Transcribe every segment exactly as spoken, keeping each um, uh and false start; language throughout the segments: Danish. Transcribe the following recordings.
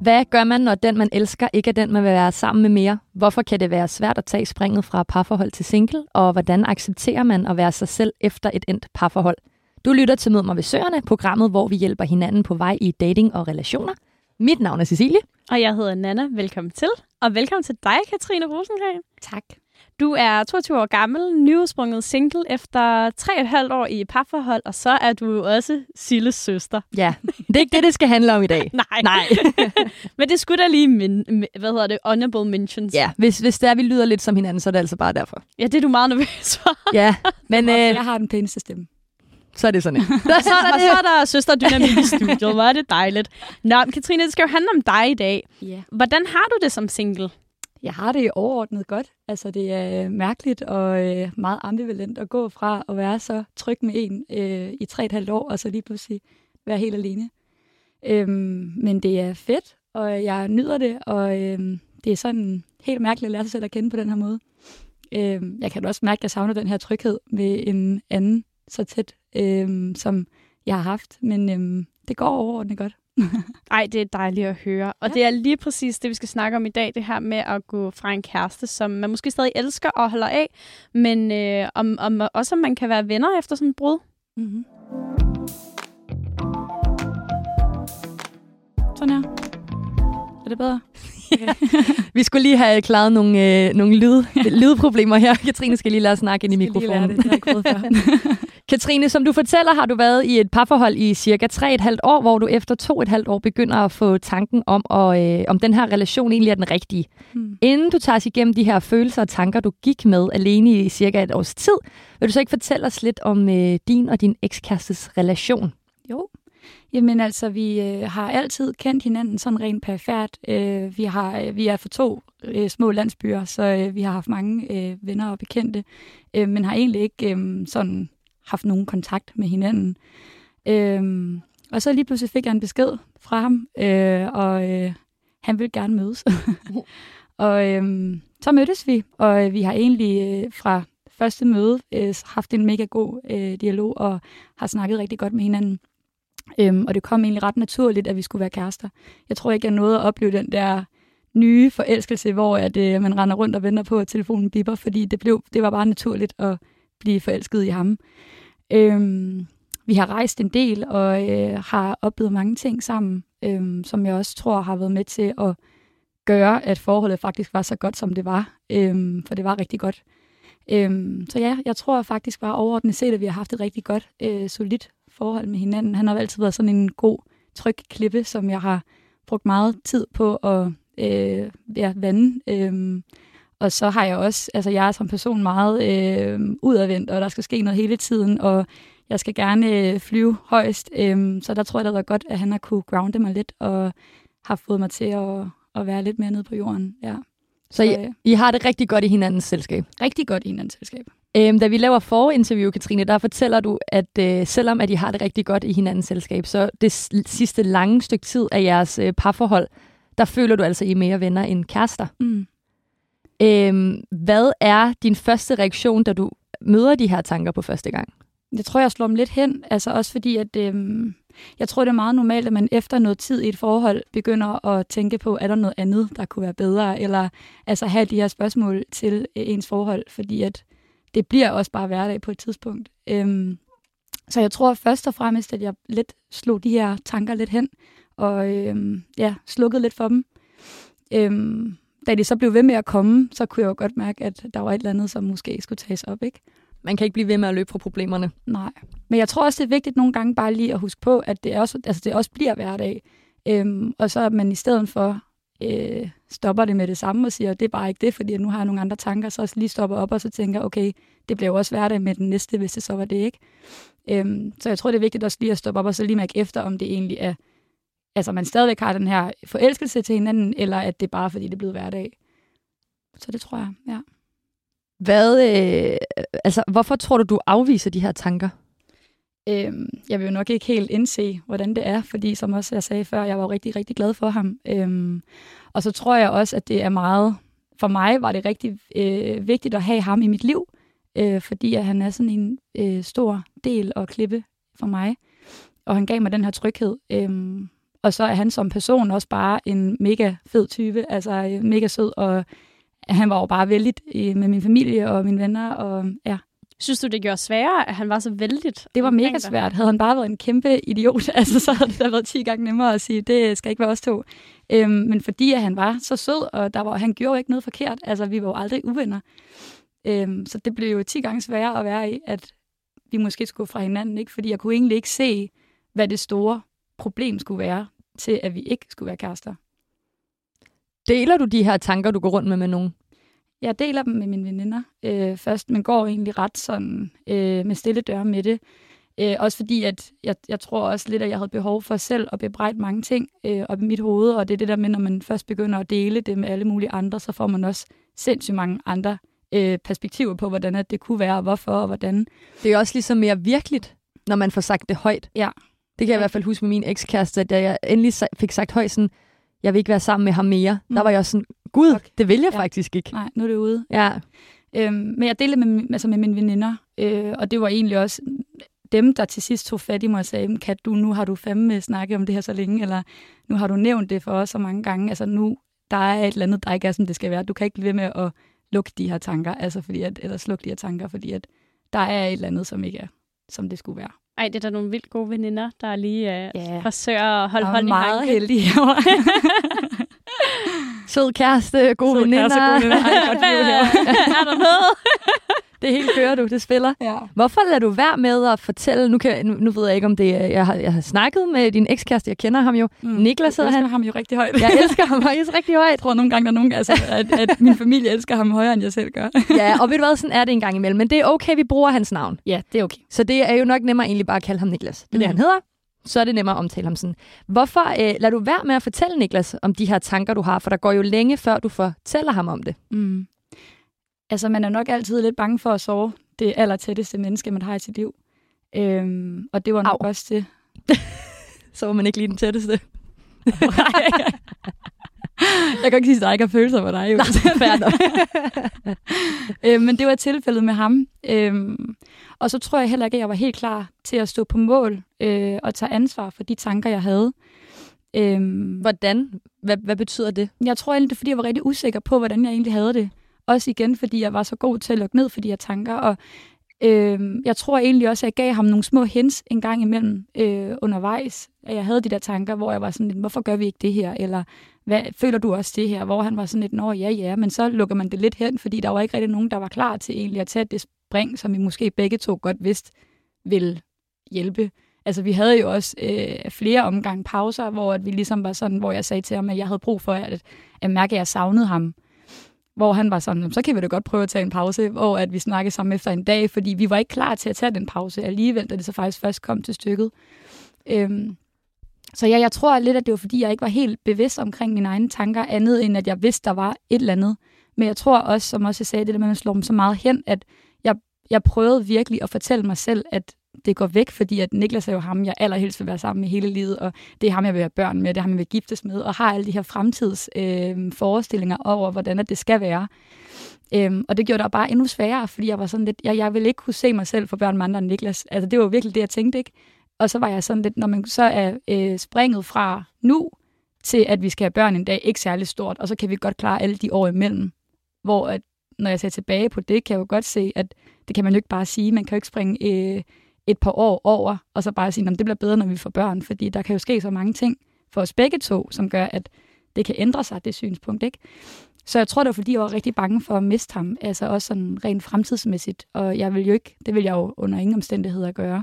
Hvad gør man, når den, man elsker, ikke er den, man vil være sammen med mere? Hvorfor kan det være svært at tage springet fra parforhold til single? Og hvordan accepterer man at være sig selv efter et endt parforhold? Du lytter til Mød mig ved Søerne, programmet, hvor vi hjælper hinanden på vej i dating og relationer. Mit navn er Cecilie. Og jeg hedder Nana. Velkommen til. Og velkommen til dig, Katrine Rosenkrantz. Tak. Du er toogtyve år gammel, nyudsprunget single efter tre komma fem år i parforhold, og så er du også Silles søster. Ja, det er ikke det, det skal handle om i dag. Nej. Nej. Men det skulle da lige, min- hvad hedder det, honorable mentions. Ja, hvis, hvis der vi lyder lidt som hinanden, så er det altså bare derfor. Ja, det er du meget nervøs for. Ja, men... Øh, jeg har den pæneste stemme. Så er det sådan en. Der, så er der, så er der søsterdynamik i studiet. Hvor er det dejligt. Nå, Katrine, det skal jo handle om dig i dag. Yeah. Hvordan har du det som single? Jeg har det overordnet godt. Altså, det er mærkeligt og øh, meget ambivalent at gå fra at være så tryg med en øh, i tre et halvt år, og så lige pludselig være helt alene. Øhm, men det er fedt, og jeg nyder det, og øh, det er sådan helt mærkeligt at lære sig selv at kende på den her måde. Øhm, jeg kan også mærke, at jeg savner den her tryghed med en anden så tæt, øh, som jeg har haft. Men øh, det går overordnet godt. Ej, det er dejligt at høre. Og ja. Det er lige præcis det, vi skal snakke om i dag, det her med at gå fra en kæreste, som man måske stadig elsker og holder af, men øh, om, om, også om man kan være venner efter sådan et brud. Mm-hmm. Sådan her. Er det bedre? Okay. Vi skulle lige have klaret nogle, øh, nogle lyd, lydproblemer her. Katrine skal lige lade os snakke ind i mikrofonen. Det, Katrine, som du fortæller, har du været i et parforhold i cirka tre komma fem år, hvor du efter to komma fem år begynder at få tanken om, og, øh, om den her relation egentlig er den rigtige. Hmm. Inden du tager sig igennem de her følelser og tanker, du gik med alene i cirka et års tid, vil du så ikke fortælle os lidt om øh, din og din ekskærestes relation? Jo. Jamen altså, vi øh, har altid kendt hinanden sådan rent perifært. Øh, vi, har, øh, vi er fra to øh, små landsbyer, så øh, vi har haft mange øh, venner og bekendte, øh, men har egentlig ikke øh, sådan haft nogen kontakt med hinanden. Øh, og så lige pludselig fik jeg en besked fra ham, øh, og øh, han ville gerne mødes. og øh, så mødtes vi, og øh, vi har egentlig øh, fra første møde øh, haft en mega god øh, dialog og har snakket rigtig godt med hinanden. Øhm, og det kom egentlig ret naturligt, at vi skulle være kærester. Jeg tror ikke, jeg nåede at opleve den der nye forelskelse, hvor at, øh, man render rundt og venter på, at telefonen bipper, fordi det, blev, det var bare naturligt at blive forelsket i ham. Øhm, vi har rejst en del og øh, har oplevet mange ting sammen, øh, som jeg også tror har været med til at gøre, at forholdet faktisk var så godt, som det var. Øh, for det var rigtig godt. Øh, så ja, jeg tror faktisk bare overordnet set, at vi har haft et rigtig godt, øh, solidt forhold med hinanden. Han har jo altid været sådan en god, tryg klippe, som jeg har brugt meget tid på at øh, ja, vande. Øhm, og så har jeg også, altså jeg er som person meget øh, udadvendt, og der skal ske noget hele tiden, og jeg skal gerne øh, flyve højst. Øh, så der tror jeg, det var godt, at han har kunne grounde mig lidt, og har fået mig til at, at være lidt mere nede på jorden. Ja. Så I, I har det rigtig godt i hinandens selskab? Rigtig godt i hinandens selskab. Æm, da vi laver forinterview, Katrine, der fortæller du, at øh, selvom at I har det rigtig godt i hinandens selskab, så det sidste lange stykke tid af jeres øh, parforhold, der føler du altså, I er mere venner end kærester. Mm. Æm, hvad er din første reaktion, da du møder de her tanker på første gang? Jeg tror, jeg slår dem lidt hen, altså også fordi, at øh, jeg tror, det er meget normalt, at man efter noget tid i et forhold begynder at tænke på, er der noget andet, der kunne være bedre, eller altså have de her spørgsmål til øh, ens forhold, fordi at det bliver også bare hverdag på et tidspunkt. Øhm, så jeg tror først og fremmest, at jeg lidt slog de her tanker lidt hen, og øhm, ja, slukkede lidt for dem. Øhm, da de så blev ved med at komme, så kunne jeg jo godt mærke, at der var et eller andet, som måske skulle tages op, ikke? Man kan ikke blive ved med at løbe fra problemerne. Nej, men jeg tror også, det er vigtigt nogle gange bare lige at huske på, at det også, altså det også bliver hverdag. Øhm, og så at man i stedet for øh, stopper det med det samme og siger, det er bare ikke det, fordi nu har jeg nogle andre tanker, så lige stopper op og så tænker, okay, det bliver jo også hverdag med den næste, hvis det så var det ikke. Øhm, så jeg tror, det er vigtigt også lige at stoppe op og så lige mærke efter, om det egentlig er, altså man stadigvæk har den her forelskelse til hinanden, eller at det er bare, fordi det er blevet hverdag. Så det tror jeg, ja. Hvad, øh, altså, hvorfor tror du, du afviser de her tanker? Øhm, jeg vil jo nok ikke helt indse, hvordan det er, fordi som også jeg sagde før, jeg var rigtig, rigtig glad for ham. Øhm, og så tror jeg også, at det er meget, for mig var det rigtig øh, vigtigt at have ham i mit liv, øh, fordi at han er sådan en øh, stor del og klippe for mig. Og han gav mig den her tryghed. Øhm, og så er han som person også bare en mega fed type, altså mega sød og... Han var jo bare vældig med min familie og mine venner. Og, ja. Synes du, det gjorde sværere, at han var så vældig? Det var mega svært. Havde han bare været en kæmpe idiot, altså, så havde det da været ti gange nemmere at sige, det skal ikke være os to. Øhm, men fordi at han var så sød, og der var, han gjorde jo ikke noget forkert. Altså, vi var jo aldrig uvenner. Øhm, så det blev jo ti gange sværere at være i, at vi måske skulle gå fra hinanden. Ikke? Fordi jeg kunne egentlig ikke se, hvad det store problem skulle være, til at vi ikke skulle være kærester. Deler du de her tanker, du går rundt med med nogen? Jeg deler dem med mine veninder øh, først, men går egentlig ret sådan øh, med stille døre med det. Øh, også fordi, at jeg, jeg tror også lidt, at jeg havde behov for selv at bebrejde mange ting øh, op i mit hoved, og det er det der med, når man først begynder at dele det med alle mulige andre, så får man også sindssygt mange andre øh, perspektiver på, hvordan det kunne være, og hvorfor og hvordan. Det er også ligesom mere virkeligt, når man får sagt det højt. Ja. Det kan jeg i hvert fald huske med min ekskæreste, at jeg endelig fik sagt højt sådan, jeg vil ikke være sammen med ham mere. Mm. Der var jeg også sådan, gud, okay. Det vil jeg ja. faktisk ikke. Nej, nu er det ude. Ja. Øhm, men jeg delte med, altså med mine veninder, øh, og det var egentlig også dem, der til sidst tog fat i mig og sagde, Kat, du, nu har du fandme snakket om det her så længe, eller nu har du nævnt det for os så mange gange. Altså nu, der er et eller andet, der ikke er, som det skal være. Du kan ikke blive ved med at lukke de her tanker, altså fordi at, eller slukke de her tanker, fordi at der er et eller andet, som ikke er, som det skulle være. Ej, det er da nogle vildt gode veninder, der lige øh, yeah. forsøger at holde hånd i meget hanken. Heldige. Sød kæreste, gode veninder. Sød kæreste, gode veninder. Er der noget? Det hele kører du, det spiller. Ja. Hvorfor lader du være med at fortælle, nu, kan, nu, nu ved jeg ikke om det, jeg har, jeg har snakket med din ekskæreste, jeg kender ham jo, mm. Niklas hedder han. Jeg elsker ham jo rigtig højt. Jeg elsker ham faktisk rigtig højt. Jeg tror nogle gange, der nogen, altså, at, at min familie elsker ham højere, end jeg selv gør. Ja, og ved du hvad, sådan er det en gang imellem, men det er okay, vi bruger hans navn. Ja, det er okay. Så det er jo nok nemmere egentlig bare at kalde ham Niklas. Det er mm. det, han hedder. Så er det nemmere at omtale ham sådan. Hvorfor øh, lader du være med at fortælle Niklas om de her tanker, du har? For der går jo længe, før du fortæller ham om det. Mm. Altså, man er nok altid lidt bange for at sove det allertætteste menneske, man har i sit liv. Øhm, og det var nok Au. også det. Så var man ikke lige den tætteste. Jeg kan ikke sige, at der ikke er følelser for dig. Jo. Nej, øhm, men det var tilfældet med ham. Øhm, og så tror jeg heller ikke, at jeg var helt klar til at stå på mål øh, og tage ansvar for de tanker, jeg havde. Øhm, hvordan? Hvad, hvad betyder det? Jeg tror egentlig, det er, fordi jeg var rigtig usikker på, hvordan jeg egentlig havde det. Også igen, fordi jeg var så god til at lukke ned for de her tanker. Og øh, jeg tror egentlig også, at jeg gav ham nogle små hints en gang imellem øh, undervejs. At jeg havde de der tanker, hvor jeg var sådan lidt, hvorfor gør vi ikke det her? Eller hvad, føler du også det her? Hvor han var sådan lidt, nå ja, ja, men så lukker man det lidt hen, fordi der var ikke rigtig nogen, der var klar til egentlig at tage det spring, som vi måske begge to godt vidste ville hjælpe. Altså, vi havde jo også øh, flere omgange pauser, hvor at vi ligesom var sådan, hvor jeg sagde til ham, at jeg havde brug for at, at mærke, at jeg savnede ham. Hvor han var sådan, så kan vi da godt prøve at tage en pause, hvor at vi snakkede sammen efter en dag, fordi vi var ikke klar til at tage den pause alligevel, da det så faktisk først kom til stykket. Øhm, så ja, jeg tror lidt, at det var, fordi jeg ikke var helt bevidst omkring mine egne tanker, andet end at jeg vidste, der var et eller andet. Men jeg tror også, som også jeg sagde, det der med, at man slår dem så meget hen, at jeg, jeg prøvede virkelig at fortælle mig selv, at det går væk, fordi at Niklas er jo ham, jeg allerhelst vil være sammen med hele livet, og det er ham, jeg vil have børn med, det er ham, jeg vil giftes med, og har alle de her fremtids øh, forestillinger over, hvordan det skal være. Øhm, og det gjorde det bare endnu sværere, fordi jeg var sådan lidt, jeg, jeg ville ikke kunne se mig selv for børn med andre end Niklas. Altså, det var jo virkelig det, jeg tænkte, ikke? Og så var jeg sådan lidt, når man så er øh, springet fra nu til, at vi skal have børn en dag, ikke særlig stort, og så kan vi godt klare alle de år imellem, hvor at, når jeg ser tilbage på det, kan jeg jo godt se, at det kan man jo ikke bare sige, man kan jo ikke springe øh, et par år over, og så bare sige, at det bliver bedre, når vi får børn, fordi der kan jo ske så mange ting for os begge to, som gør, at det kan ændre sig, det synspunkt, ikke? Så jeg tror, det var, fordi jeg var rigtig bange for at miste ham, altså også sådan rent fremtidsmæssigt, og jeg vil jo ikke, det vil jeg jo under ingen omstændigheder gøre.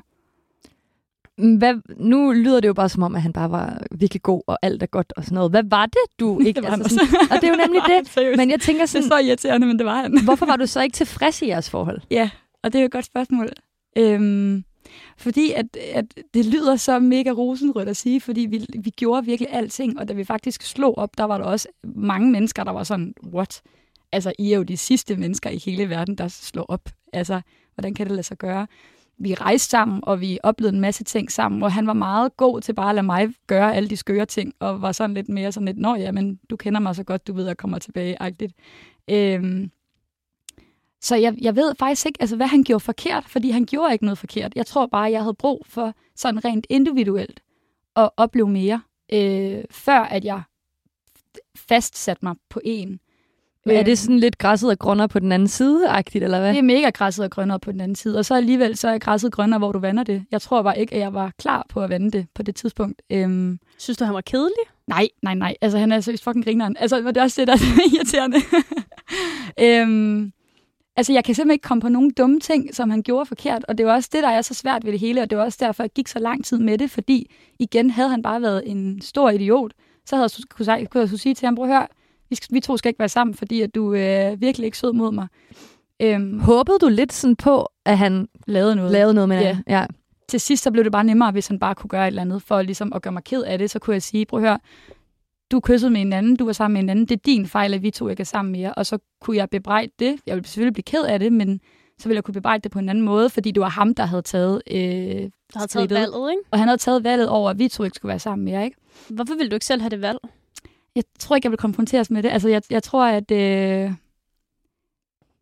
Hvad, nu lyder det jo bare som om, at han bare var virkelig god, og alt er godt og sådan noget. Hvad var det, du ikke... Det altså, sådan, og det er jo nemlig det. det men jeg tænker sådan, det er så irriterende, men det var han. Hvorfor var du så ikke tilfreds i jeres forhold? Ja, og det er jo et godt spørgsmål. Øhm, fordi at, at det lyder så mega rosenrødt at sige, fordi vi, vi gjorde virkelig alting, og da vi faktisk slog op, der var der også mange mennesker, der var sådan, what? Altså, I er jo de sidste mennesker i hele verden, der slår op. Altså, hvordan kan det lade sig gøre? Vi rejste sammen, og vi oplevede en masse ting sammen, og han var meget god til bare at lade mig gøre alle de skøre ting, og var sådan lidt mere sådan lidt, nå ja, men du kender mig så godt, du ved, at jeg kommer tilbage-agtigt. Øhm, så jeg, jeg ved faktisk ikke, altså, hvad han gjorde forkert, fordi han gjorde ikke noget forkert. Jeg tror bare, jeg havde brug for sådan rent individuelt at opleve mere, øh, før at jeg fastsatte mig på en. Men er det sådan lidt græsset og grønner på den anden side-agtigt, eller hvad? Det er mega græsset og grønner på den anden side, og så alligevel så er græsset grønner, hvor du vander det. Jeg tror bare ikke, at jeg var klar på at vande det på det tidspunkt. Øhm... Synes du, han var kedelig? Nej, nej, nej. Altså, han er seriøst fucking grineren. Altså, det er også det, der er irriterende. øhm... Altså, jeg kan simpelthen ikke komme på nogle dumme ting, som han gjorde forkert, og det var også det, der er så svært ved det hele, og det var også derfor, jeg gik så lang tid med det, fordi igen, havde han bare været en stor idiot, så havde jeg kunne jeg sige til ham, prøv at høre, Vi, vi to skal ikke være sammen, fordi at du øh, virkelig ikke sød mod mig. Øhm, Håbede du lidt sådan på, at han lavede noget, lavede noget med yeah. Ja. Til sidst så blev det bare nemmere, hvis han bare kunne gøre et eller andet, for ligesom at gøre mig ked af det, så kunne jeg sige, prøv at høre, du kyssede med hinanden, du var sammen med hinanden, det er din fejl, at vi to ikke er sammen mere, og så kunne jeg bebrejde det. Jeg ville selvfølgelig blive ked af det, men så ville jeg kunne bebrejde det på en anden måde, fordi det var ham, der havde taget øh, der havde taget valget, ikke? Og han havde taget valget over, at vi to ikke skulle være sammen mere, ikke? Hvorfor ville du ikke selv have det valg? Jeg tror ikke, jeg vil konfronteres med det. Altså, jeg, jeg tror, at... Øh...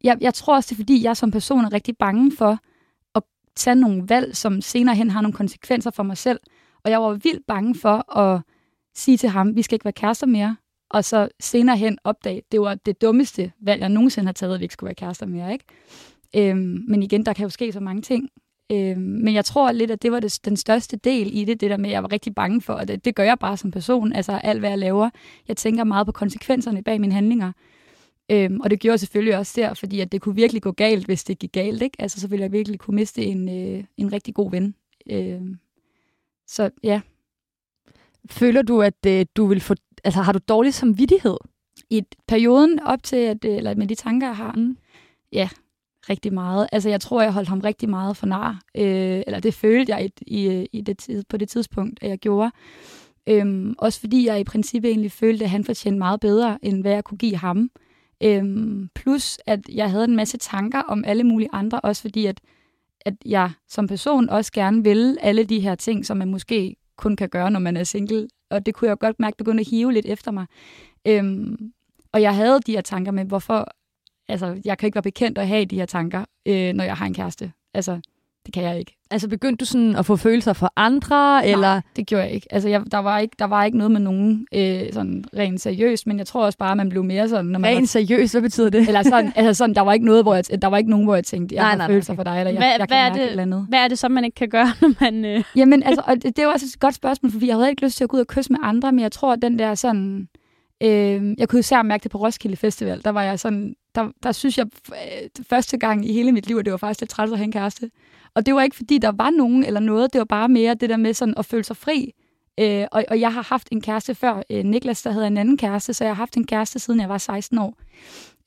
Jeg, jeg tror også, det er, fordi jeg som person er rigtig bange for at tage nogle valg, som senere hen har nogle konsekvenser for mig selv. Og jeg var vildt bange for at sige til ham, vi skal ikke være kærester mere. Og så senere hen opdage, det var det dummeste valg, jeg nogensinde har taget, at vi ikke skulle være kærester mere, ikke? Øhm, men igen, der kan jo ske så mange ting. Øhm, men jeg tror lidt, at det var det, den største del i det, det der med, at jeg var rigtig bange for, og det, det gør jeg bare som person, altså alt hvad jeg laver. Jeg tænker meget på konsekvenserne bag mine handlinger, øhm, og det gjorde jeg selvfølgelig også der, fordi at det kunne virkelig gå galt, hvis det gik galt, ikke? Altså så ville jeg virkelig kunne miste en, øh, en rigtig god ven. Øhm, så ja. Føler du, at øh, du vil få, altså har du dårlig samvittighed? I perioden op til, at, øh, eller med de tanker, jeg har, mm. ja, rigtig meget. Altså, jeg tror, jeg holdt ham rigtig meget for nar. Øh, eller det følte jeg i, i, i det, på det tidspunkt, at jeg gjorde. Øhm, også fordi jeg i princippet egentlig følte, at han fortjente meget bedre, end hvad jeg kunne give ham. Øhm, plus, at jeg havde en masse tanker om alle mulige andre, også fordi, at, at jeg som person også gerne ville alle de her ting, som man måske kun kan gøre, når man er single. Og det kunne jeg godt mærke, begyndte at hive lidt efter mig. Øhm, og jeg havde de her tanker med, hvorfor... Altså, jeg kan ikke være bekendt at have de her tanker, øh, når jeg har en kæreste. Altså, det kan jeg ikke. Altså, begyndte du sådan at få følelser for andre, eller? Nej, det gjorde jeg ikke. Altså, jeg, der, var ikke, der var ikke noget med nogen øh, sådan rent seriøst, men jeg tror også bare, at man blev mere sådan... Når man rent var... seriøst? Hvad betyder det? Eller sådan, altså sådan, der var ikke noget, hvor jeg, der var ikke nogen, hvor jeg tænkte, jeg nej, har nej, følelser nej. for dig, eller jeg, hvad, jeg kan mærke det, et eller andet. Hvad er det så, man ikke kan gøre, når man... Øh... Jamen, altså, og det er jo også et godt spørgsmål, fordi jeg havde ikke lyst til at gå ud og kysse med andre, men jeg tror, at den der sådan... Øh, jeg kunne især mærke det på Roskilde Festival. Der var jeg sådan... Der, der synes jeg første gang i hele mit liv, at det var faktisk lidt træt at have en kæreste. Og det var ikke, fordi der var nogen eller noget. Det var bare mere det der med sådan at føle sig fri. Øh, og, og jeg har haft en kæreste før. Øh, Niklas, der havde en anden kæreste, så jeg har haft en kæreste, siden jeg var seksten år.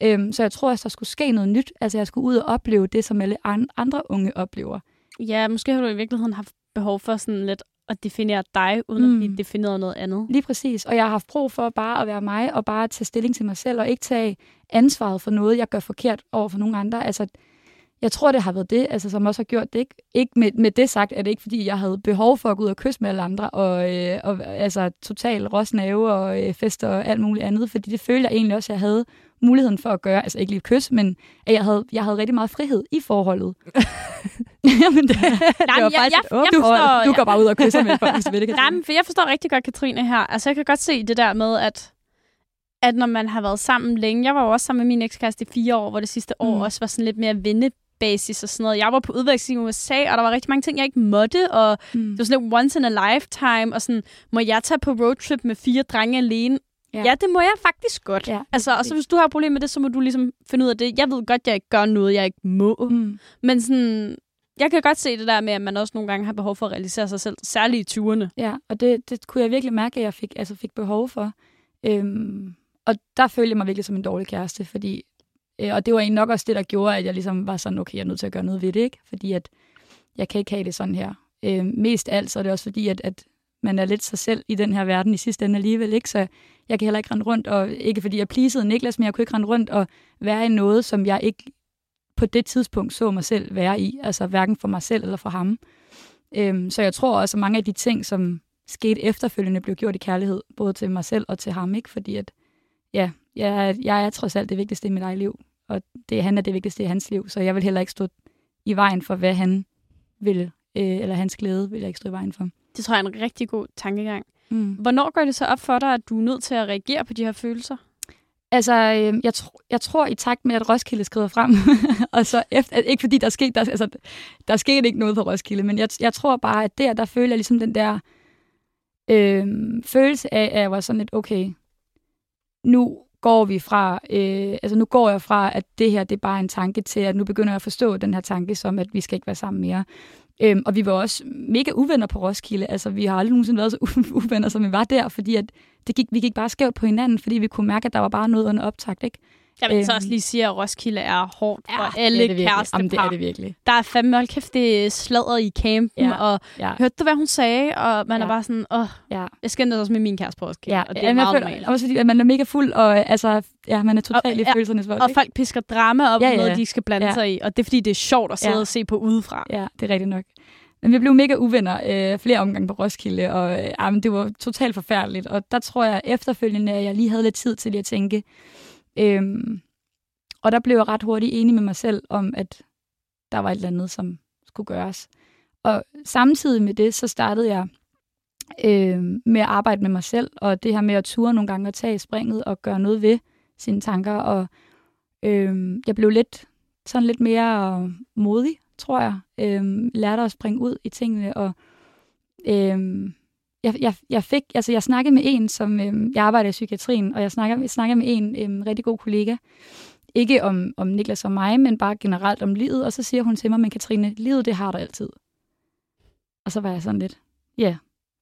Øh, så jeg tror, at der skulle ske noget nyt. Altså, jeg skulle ud og opleve det, som alle andre unge oplever. Ja, måske har du i virkeligheden haft behov for sådan lidt at definere dig, uden mm. at blive defineret noget andet. Lige præcis. Og jeg har haft brug for bare at være mig, og bare at tage stilling til mig selv, og ikke tage ansvaret for noget, jeg gør forkert over for nogen andre. Altså, jeg tror, det har været det, altså, som også har gjort det. Ikke, ikke med, med det sagt, er det ikke, fordi jeg havde behov for at gå ud og kysse med alle andre, og, øh, og altså, total råsnave og øh, fester og alt muligt andet, fordi det følte jeg egentlig også, jeg havde muligheden for at gøre, altså ikke lige kys, men at jeg havde, jeg havde rigtig meget frihed i forholdet. Jamen, det, nej, det var jeg, faktisk jeg, jeg, jeg forstår, du går bare ud og kysser med folk, hvis du vil det, Katrine. Nej, for jeg forstår rigtig godt, Katrine, her. Altså, jeg kan godt se det der med, at at når man har været sammen længe, jeg var jo også sammen med min ekskæreste i fire år, hvor det sidste år mm. også var sådan lidt mere vennebasis og sådan noget. Jeg var på udveksling i U S A, og der var rigtig mange ting, jeg ikke måtte, og mm. det var sådan lidt once in a lifetime, og sådan, må jeg tage på roadtrip med fire drenge alene? Ja. Ja, det må jeg faktisk godt. Ja, altså, og så hvis du har et problem med det, så må du ligesom finde ud af det. Jeg ved godt, jeg ikke gør noget, jeg ikke må. Mm. Men sådan, Jeg kan godt se det der med, at man også nogle gange har behov for at realisere sig selv, særligt i tyverne. Ja, og det, det kunne jeg virkelig mærke, at jeg fik, altså fik behov for. Øhm, og der følte jeg mig virkelig som en dårlig kæreste, fordi, øh, og det var egentlig nok også det, der gjorde, at jeg ligesom var sådan, okay, jeg er nødt til at gøre noget ved det, ikke? Fordi at jeg kan ikke have det sådan her. Øh, mest alt, så er det også fordi, at, at man er lidt sig selv i den her verden i sidste ende alligevel, ikke? Så jeg kan heller ikke rende rundt, og ikke fordi jeg pleasede Niklas, men jeg kunne ikke rende rundt og være i noget, som jeg ikke på det tidspunkt så mig selv være i, altså hverken for mig selv eller for ham. Øhm, så jeg tror også, at mange af de ting, som skete efterfølgende, blev gjort i kærlighed, både til mig selv og til ham, ikke? Fordi at, ja, jeg, jeg er trods alt det vigtigste i mit eget liv, og det, han er det vigtigste i hans liv, så jeg vil heller ikke stå i vejen for, hvad han vil, øh, eller hans glæde vil jeg ikke stå i vejen for. Det tror jeg er en rigtig god tankegang. Mm. Hvornår går det så op for dig, at du er nødt til at reagere på de her følelser? Altså, øh, jeg, tro, jeg tror i takt med, at Roskilde skrider frem, og så efter, ikke fordi der skete, der, altså, der skete ikke noget på Roskilde, men jeg, jeg tror bare, at der, der føler jeg ligesom den der øh, følelse af, at jeg var sådan lidt, okay, nu går vi fra, øh, altså nu går jeg fra, at det her, det er bare en tanke til, at nu begynder jeg at forstå den her tanke som, at vi skal ikke være sammen mere. Øhm, og vi var også mega uvenner på Roskilde. Altså, vi har aldrig nogensinde været så uvenner, som vi var der, fordi at det gik, vi gik bare skævt på hinanden, fordi vi kunne mærke, at der var bare noget under optakt, ikke? Jeg vil æm... så også lige sige, at Roskilde er hårdt for ja, alle kærestepar. Jamen, det er det virkelig. Der er fandme, hold kæft, det sladder i campen, ja, og ja. Hørte du, hvad hun sagde? Og man ja. Er bare sådan, åh, ja. Jeg skændte også med min kæreste på Roskilde, ja. Og det er ja, meget normalt. Også fordi, at man er mega fuld, og altså, ja, man er totalt i ja, følelsernes vold. Og folk pisker drama op, ja, ja. Noget de skal blande ja. Sig i, og det er fordi, det er sjovt at sidde ja. Og se på udefra. Ja, det er rigtigt nok. Men vi blev mega uvenner øh, flere omgange på Roskilde, og øh, jamen, det var totalt forfærdeligt. Og der tror jeg efterfølgende, at jeg lige havde lidt tid til at tænke. Øhm, og der blev jeg ret hurtigt enig med mig selv om, at der var et eller andet, som skulle gøres. Og samtidig med det, så startede jeg øh, med at arbejde med mig selv, og det her med at ture nogle gange og tage springet og gøre noget ved sine tanker. Og øh, jeg blev lidt, sådan lidt mere modig, tror jeg. Øh, lærte at springe ud i tingene, og øh, Jeg, jeg, jeg, fik, altså jeg snakkede med en, som øhm, jeg arbejder i psykiatrien, og jeg snakkede, jeg snakkede med en øhm, rigtig god kollega. Ikke om, om Niklas og mig, men bare generelt om livet. Og så siger hun til mig, men Katrine, livet det har du altid. Og så var jeg sådan lidt, ja, yeah,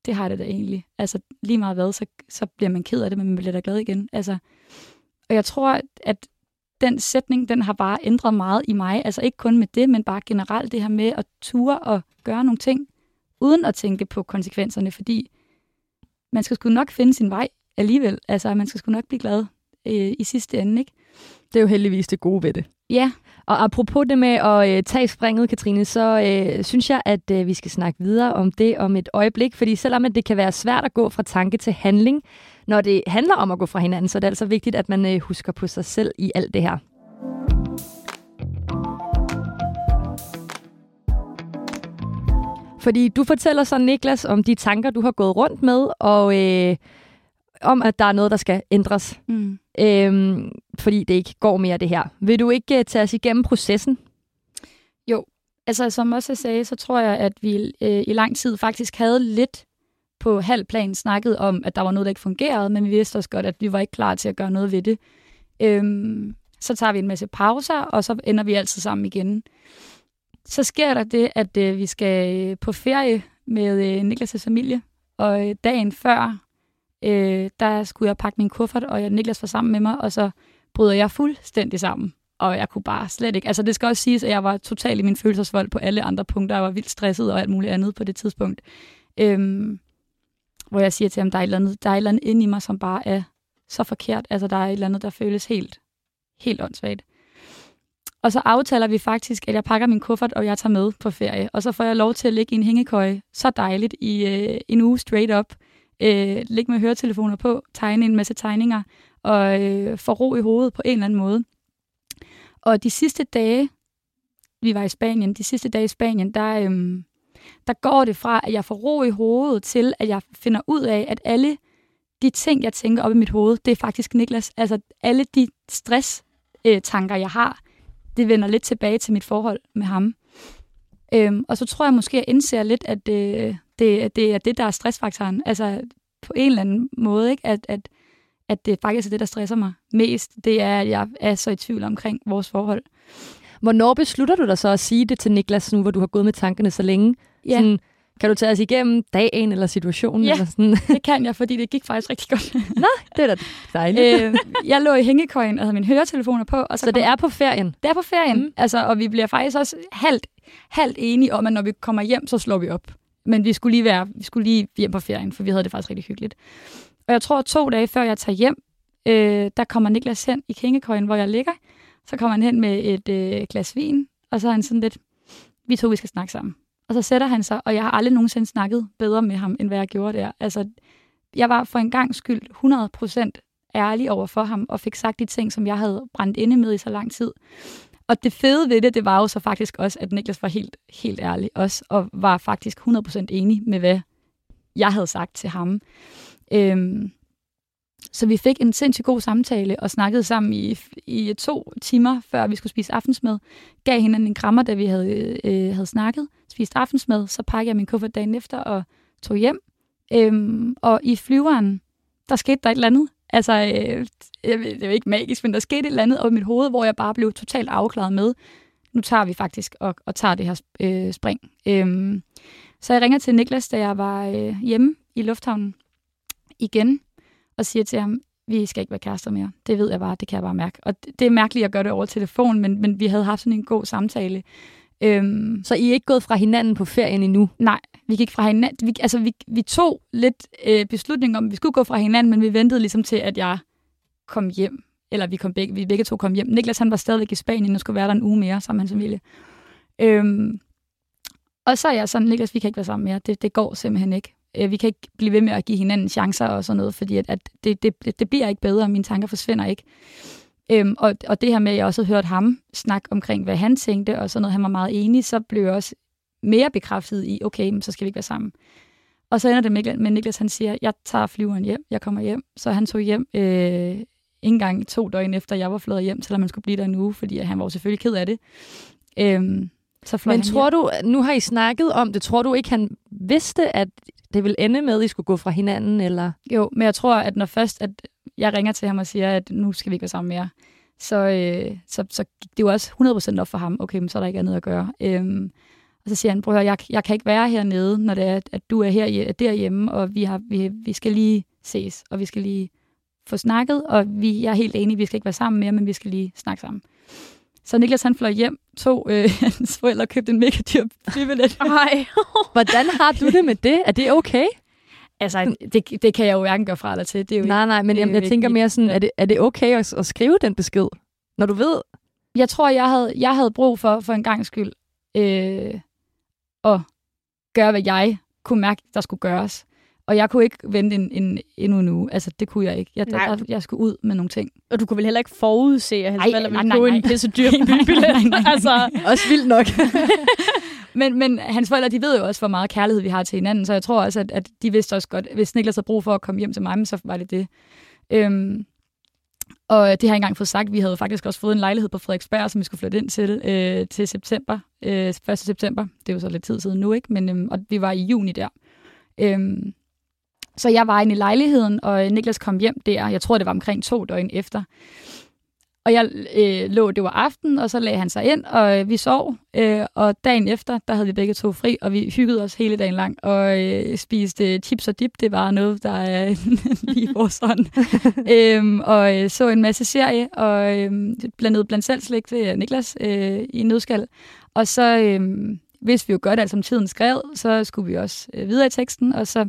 det har det da egentlig. Altså lige meget hvad, så, så bliver man ked af det, men man bliver da glad igen. Altså, og jeg tror, at den sætning, den har bare ændret meget i mig. Altså ikke kun med det, men bare generelt det her med at ture og gøre nogle ting, uden at tænke på konsekvenserne, fordi man skal sgu nok finde sin vej alligevel. Altså, man skal sgu nok blive glad øh, i sidste ende, ikke? Det er jo heldigvis det gode ved det. Ja. Og apropos det med at øh, tage springet, Katrine, så øh, synes jeg, at øh, vi skal snakke videre om det om et øjeblik, fordi selvom at det kan være svært at gå fra tanke til handling, når det handler om at gå fra hinanden, så er det altså vigtigt, at man øh, husker på sig selv i alt det her. Fordi du fortæller så, Niklas, om de tanker, du har gået rundt med, og øh, om, at der er noget, der skal ændres. Mm. Øhm, fordi det ikke går mere, det her. Vil du ikke øh, tage os igennem processen? Jo, altså som også jeg sagde, så tror jeg, at vi øh, i lang tid faktisk havde lidt på halv plan snakket om, at der var noget, der ikke fungerede, men vi vidste også godt, at vi var ikke klar til at gøre noget ved det. Øhm, så tager vi en masse pauser, og så ender vi altid sammen igen. Så sker der det, at øh, vi skal på ferie med øh, Niklas' familie, og øh, dagen før, øh, der skulle jeg pakke min kuffert, og jeg, Niklas var sammen med mig, og så bryder jeg fuldstændig sammen, og jeg kunne bare slet ikke. Altså det skal også siges, at jeg var totalt i min følelsesvold på alle andre punkter, jeg var vildt stresset og alt muligt andet på det tidspunkt, øhm, hvor jeg siger til ham, der er et eller andet, der er et eller andet inde i mig, som bare er så forkert, altså der er et eller andet, der føles helt, helt åndssvagt. Og så aftaler vi faktisk, at jeg pakker min kuffert, og jeg tager med på ferie. Og så får jeg lov til at ligge i en hængekøje, så dejligt, i øh, en uge straight up. Øh, ligge med høretelefoner på, tegne en masse tegninger, og øh, få ro i hovedet på en eller anden måde. Og de sidste dage, vi var i Spanien, de sidste dage i Spanien, der, øh, der går det fra, at jeg får ro i hovedet, til at jeg finder ud af, at alle de ting, jeg tænker op i mit hoved, det er faktisk Niklas. Altså alle de stress øh, tanker, jeg har, det vender lidt tilbage til mit forhold med ham. Øhm, og så tror jeg måske, at jeg indser lidt, at øh, det, det er det, der er stressfaktoren. Altså på en eller anden måde, ikke? At, at, at det faktisk er det, der stresser mig mest. Det er, at jeg er så i tvivl omkring vores forhold. Hvornår beslutter du dig så at sige det til Niklas nu, hvor du har gået med tankerne så længe? Ja. Sådan, kan du tage os igennem dagen eller situationen? Ja, eller sådan? Det kan jeg, fordi det gik faktisk rigtig godt. Nå, det er da dejligt. Øh, jeg lå i hængekøjen og havde mine høretelefoner på. Og så så kom... det er på ferien? Det er på ferien, mm. altså, og vi bliver faktisk også halvt, halvt enige om, at når vi kommer hjem, så slår vi op. Men vi skulle lige være, vi skulle lige hjem på ferien, for vi havde det faktisk rigtig hyggeligt. Og jeg tror, at to dage før jeg tager hjem, øh, der kommer Niklas hen i hængekøjen, hvor jeg ligger. Så kommer han hen med et øh, glas vin, og så er han sådan lidt, vi to, vi skal snakke sammen. Og så sætter han sig, og jeg har aldrig nogensinde snakket bedre med ham, end hvad jeg gjorde der. Altså, jeg var for en gang skyld hundrede procent ærlig over for ham, og fik sagt de ting, som jeg havde brændt inde med i så lang tid. Og det fede ved det, det var jo så faktisk også, at Niklas var helt, helt ærlig også, og var faktisk hundrede procent enig med, hvad jeg havde sagt til ham. Øhm, så vi fik en sindssygt god samtale, og snakkede sammen i, i to timer, før vi skulle spise aftensmad. Gav hinanden en krammer, da vi havde, øh, havde snakket. Spiste aftensmad, så pakkede jeg min kuffert dagen efter og tog hjem. Øhm, og i flyveren, der skete der et eller andet. Altså, øh, det var ikke magisk, men der skete et eller andet over mit hoved, hvor jeg bare blev totalt afklaret med, nu tager vi faktisk og, og tager det her øh, spring. Øhm, så jeg ringer til Niklas, da jeg var øh, hjemme i lufthavnen igen, og siger til ham, vi skal ikke være kærester mere. Det ved jeg bare, det kan jeg bare mærke. Og det er mærkeligt at gøre det over telefon, men, men vi havde haft sådan en god samtale. Øhm, så I er ikke gået fra hinanden på ferien endnu? Nej, vi gik fra hinanden. Vi, altså, vi, vi tog lidt øh, beslutning om, at vi skulle gå fra hinanden, men vi ventede ligesom til, at jeg kom hjem. Eller vi, kom begge, vi begge to kom hjem. Niklas, han var stadigvæk i Spanien og skulle være der en uge mere sammen med hans familie. Øhm, og så er jeg sådan, Niklas, vi kan ikke være sammen mere. Det, det går simpelthen ikke. Øh, vi kan ikke blive ved med at give hinanden chancer og sådan noget, fordi at, at det, det, det bliver ikke bedre, og mine tanker forsvinder ikke. Øhm, og, og det her med, at jeg også havde hørt ham snakke omkring, hvad han tænkte, og sådan noget, han var meget enig, så blev jeg også mere bekræftet i, okay, men så skal vi ikke være sammen. Og så ender det med, men Niklas, han siger, jeg tager flyveren hjem, jeg kommer hjem. Så han tog hjem øh, ikke engang to døgn efter, jeg var fløjet hjem, selvom man skulle blive der en uge, fordi han var selvfølgelig ked af det. Øhm, så men tror du, nu har I snakket om det, tror du ikke, han vidste, at det ville ende med, at I skulle gå fra hinanden? Eller? Jo, men jeg tror, at når først... at jeg ringer til ham og siger, at nu skal vi ikke være sammen mere. Så, øh, så, så det er jo også hundrede procent op for ham. Okay, men så er der ikke andet at gøre. Øhm, og så siger han, prøv at høre, jeg, jeg kan ikke være hernede, når det er, at du er her, derhjemme, og vi, har, vi, vi skal lige ses, og vi skal lige få snakket, og vi, jeg er helt enig, vi skal ikke være sammen mere, men vi skal lige snakke sammen. Så Niklas, han fløj hjem, tog øh, hans forældre og købte en mega dyr flybillet. Nej, hvordan har du det med det? Er det okay? Altså, det, det kan jeg jo hverken gøre fra eller til. Det er jo nej, nej, men jamen, jeg tænker mere sådan, er det, er det okay at, at skrive den besked, når du ved? Jeg tror, jeg havde, jeg havde brug for, for en gangs skyld, øh, at gøre, hvad jeg kunne mærke, der skulle gøres. Og jeg kunne ikke vente en, en, endnu en uge. Altså, det kunne jeg ikke. Jeg, der, jeg skulle ud med nogle ting. Og du kunne vel heller ikke forudse, at hans valg ville gå en pisse dyr bybillet. Altså, også vildt nok. Men, men hans forældre, de ved jo også, hvor meget kærlighed vi har til hinanden, så jeg tror også, at, at de vidste også godt, hvis Niklas havde brug for at komme hjem til mig, så var det det. Øhm, og det har jeg ikke engang fået sagt. Vi havde faktisk også fået en lejlighed på Frederiksberg, som vi skulle flytte ind til øh, til september, øh, første september. Det er jo så lidt tid siden nu, ikke? Men øhm, og vi var i juni der. Øhm, så jeg var inde i lejligheden, og Niklas kom hjem der. Jeg tror, det var omkring to døgn efter. Og jeg øh, lå, det var aften, og så lagde han sig ind, og øh, vi sov. Øh, og dagen efter, der havde vi begge to fri, og vi hyggede os hele dagen lang, og øh, spiste øh, chips og dip. Det var noget, der er øh, lige vores hånd. øhm, og øh, så en masse serie, og øh, blandede blandt selv slik til Niklas øh, i nødskal. Og så, øh, hvis vi jo godt alt som tiden skrev, så skulle vi også øh, videre i teksten, og så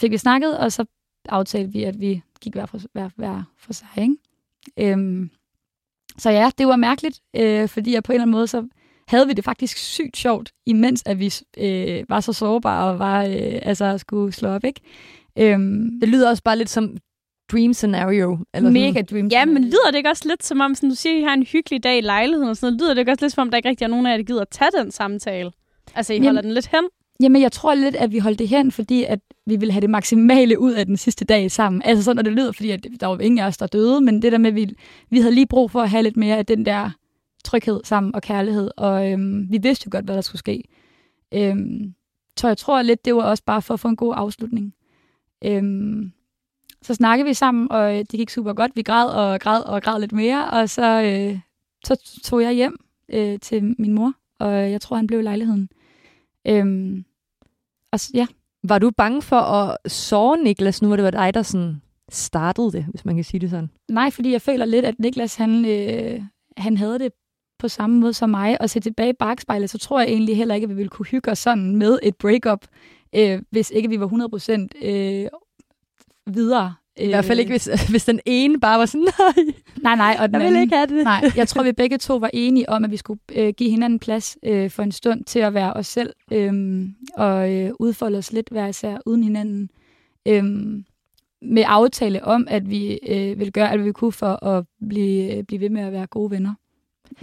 fik vi snakket, og så aftalte vi, at vi gik hver for, hver, hver for sig, ikke? Øhm, Så ja, det var mærkeligt, øh, fordi jeg på en eller anden måde, så havde vi det faktisk sygt sjovt, imens at vi øh, var så sårbare og var, øh, altså, skulle slå op, ikke? Øhm, det lyder også bare lidt som dream scenario. Eller mega sådan. Dream scenario. Ja, men lyder det ikke også lidt som om, sådan, du siger, at I har en hyggelig dag i lejligheden og sådan noget, lyder det ikke også lidt som om, der ikke rigtig er nogen af jer, der gider at tage den samtale? Altså, I holder jamen, den lidt hen? Jamen, jeg tror lidt, at vi holdt det hen, fordi at vi ville have det maksimale ud af den sidste dag sammen. Altså sådan, og det lyder, fordi at der var ingen af os, der døde, men det der med, at vi, vi havde lige brug for at have lidt mere af den der tryghed sammen og kærlighed, og øhm, vi vidste jo godt, hvad der skulle ske. Øhm, så jeg tror lidt, det var også bare for at få en god afslutning. Øhm, så snakkede vi sammen, og det gik super godt. Vi græd og græd og græd lidt mere, og så, øh, så tog jeg hjem øh, til min mor, og jeg tror, han blev i lejligheden. Øhm, og, ja. Var du bange for at såre Niklas, nu hvor det var dig, der sådan startede det, hvis man kan sige det sådan? Nej, fordi jeg føler lidt, at Niklas, han, øh, han havde det på samme måde som mig, og se tilbage i bagspejlet, så tror jeg egentlig heller ikke, at vi ville kunne hygge os sådan med et breakup, øh, hvis ikke vi var hundrede procent øh, videre. I hvert fald ikke, hvis, hvis den ene bare var sådan, nej, nej, nej og den anden, vil ikke have det. Nej, jeg tror, vi begge to var enige om, at vi skulle øh, give hinanden plads øh, for en stund til at være os selv, øh, og øh, udfolde os lidt hver især uden hinanden, øh, med aftale om, at vi øh, ville gøre alt, hvad vi kunne for at blive, øh, blive ved med at være gode venner.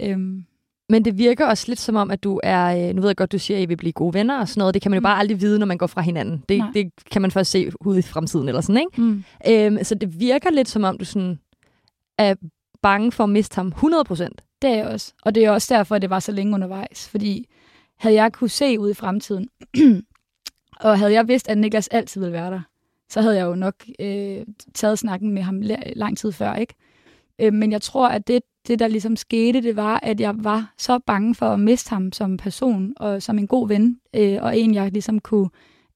Øhm. Men det virker også lidt som om, at du er... Nu ved jeg godt, du siger, at I vil blive gode venner og sådan noget. Det kan man jo mm. bare aldrig vide, når man går fra hinanden. Det, det kan man først se ude i fremtiden eller sådan, ikke? Mm. Øhm, så det virker lidt som om, du sådan er bange for at miste ham hundrede procent. Det er jeg også. Og det er også derfor, at det var så længe undervejs. Fordi havde jeg kunne se ude i fremtiden, og havde jeg vidst, at Niklas altid ville være der, så havde jeg jo nok øh, taget snakken med ham lang tid før, ikke? Øh, men jeg tror, at det... Det, der ligesom skete, det var, at jeg var så bange for at miste ham som person og som en god ven, øh, og en, jeg ligesom kunne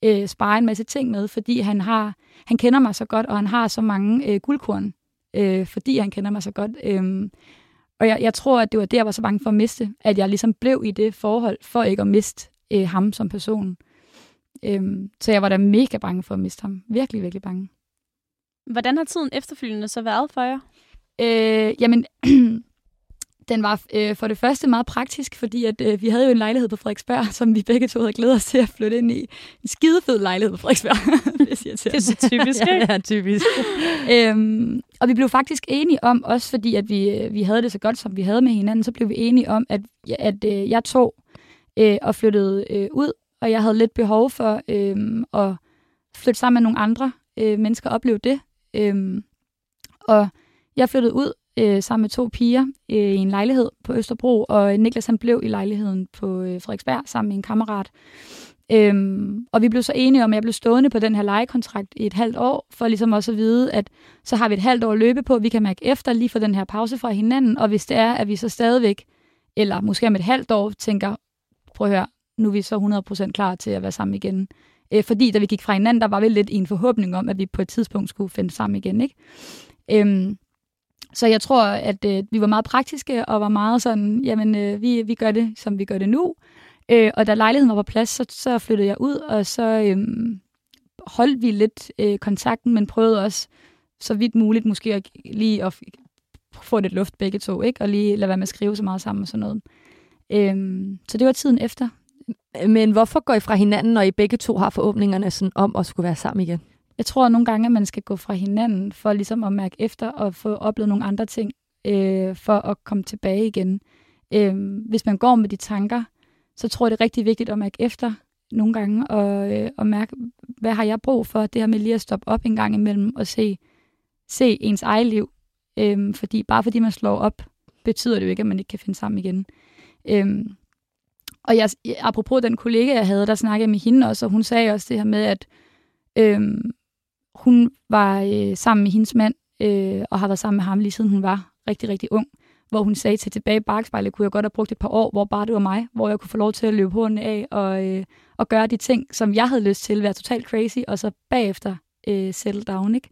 øh, spare en masse ting med, fordi han har, han kender mig så godt, og han har så mange øh, guldkorn, øh, fordi han kender mig så godt. Øh. Og jeg, jeg tror, at det var det, jeg var så bange for at miste, at jeg ligesom blev i det forhold for ikke at miste øh, ham som person. Øh, så jeg var da mega bange for at miste ham. Virkelig, virkelig bange. Hvordan har tiden efterfølgende så været for jer? Øh, jamen, den var øh, for det første meget praktisk, fordi at, øh, vi havde jo en lejlighed på Frederiksberg, som vi begge to havde glædet os til at flytte ind i. En skidefed lejlighed på Frederiksberg. det, siger til det er så typisk, ikke? Ja, typisk. øhm, og vi blev faktisk enige om, også fordi at vi, vi havde det så godt, som vi havde med hinanden, så blev vi enige om, at, at øh, jeg tog øh, og flyttede øh, ud, og jeg havde lidt behov for øh, at flytte sammen med nogle andre øh, mennesker og opleve det. Øh, og Jeg flyttede ud øh, sammen med to piger øh, i en lejlighed på Østerbro, og Niklas han blev i lejligheden på øh, Frederiksberg sammen med en kammerat. Øhm, og vi blev så enige om, at jeg blev stående på den her lejekontrakt i et halvt år, for ligesom også at vide, at så har vi et halvt år at løbe på, vi kan mærke efter lige for den her pause fra hinanden, og hvis det er, at vi så stadigvæk, eller måske om et halvt år, tænker, prøv at høre, nu er vi så hundrede procent klar til at være sammen igen. Øh, fordi da vi gik fra hinanden, der var vi lidt i en forhåbning om, at vi på et tidspunkt skulle finde sammen igen, ikke? Øhm, Så jeg tror, at øh, vi var meget praktiske og var meget sådan, jamen øh, vi, vi gør det, som vi gør det nu. Øh, og da lejligheden var på plads, så, så flyttede jeg ud, og så øh, holdt vi lidt øh, kontakten, men prøvede også så vidt muligt måske at, lige at få lidt luft begge to, ikke? Og lige lade være med at skrive så meget sammen og sådan noget. Øh, så det var tiden efter. Men hvorfor går I fra hinanden, når I begge to har forhåbningerne sådan om at skulle være sammen igen? Jeg tror at nogle gange, at man skal gå fra hinanden for ligesom at mærke efter og få oplevet nogle andre ting øh, for at komme tilbage igen. Øh, hvis man går med de tanker, så tror jeg, det er rigtig vigtigt at mærke efter nogle gange og, øh, og mærke, hvad har jeg brug for? Det her med lige at stoppe op en gang imellem og se, se ens eget liv. Øh, fordi, bare fordi man slår op, betyder det jo ikke, at man ikke kan finde sammen igen. Øh, og jeg, apropos den kollega, jeg havde, der snakkede med hende også, og hun sagde også det her med, at øh, hun var øh, sammen med hendes mand, øh, og har været sammen med ham lige siden hun var rigtig, rigtig ung. Hvor hun sagde til tilbage i bakspejlet, kunne jeg godt have brugt et par år, hvor bare det var mig, hvor jeg kunne få lov til at løbe hårene af og, øh, og gøre de ting, som jeg havde lyst til, være totalt crazy, og så bagefter øh, settle down, ikke?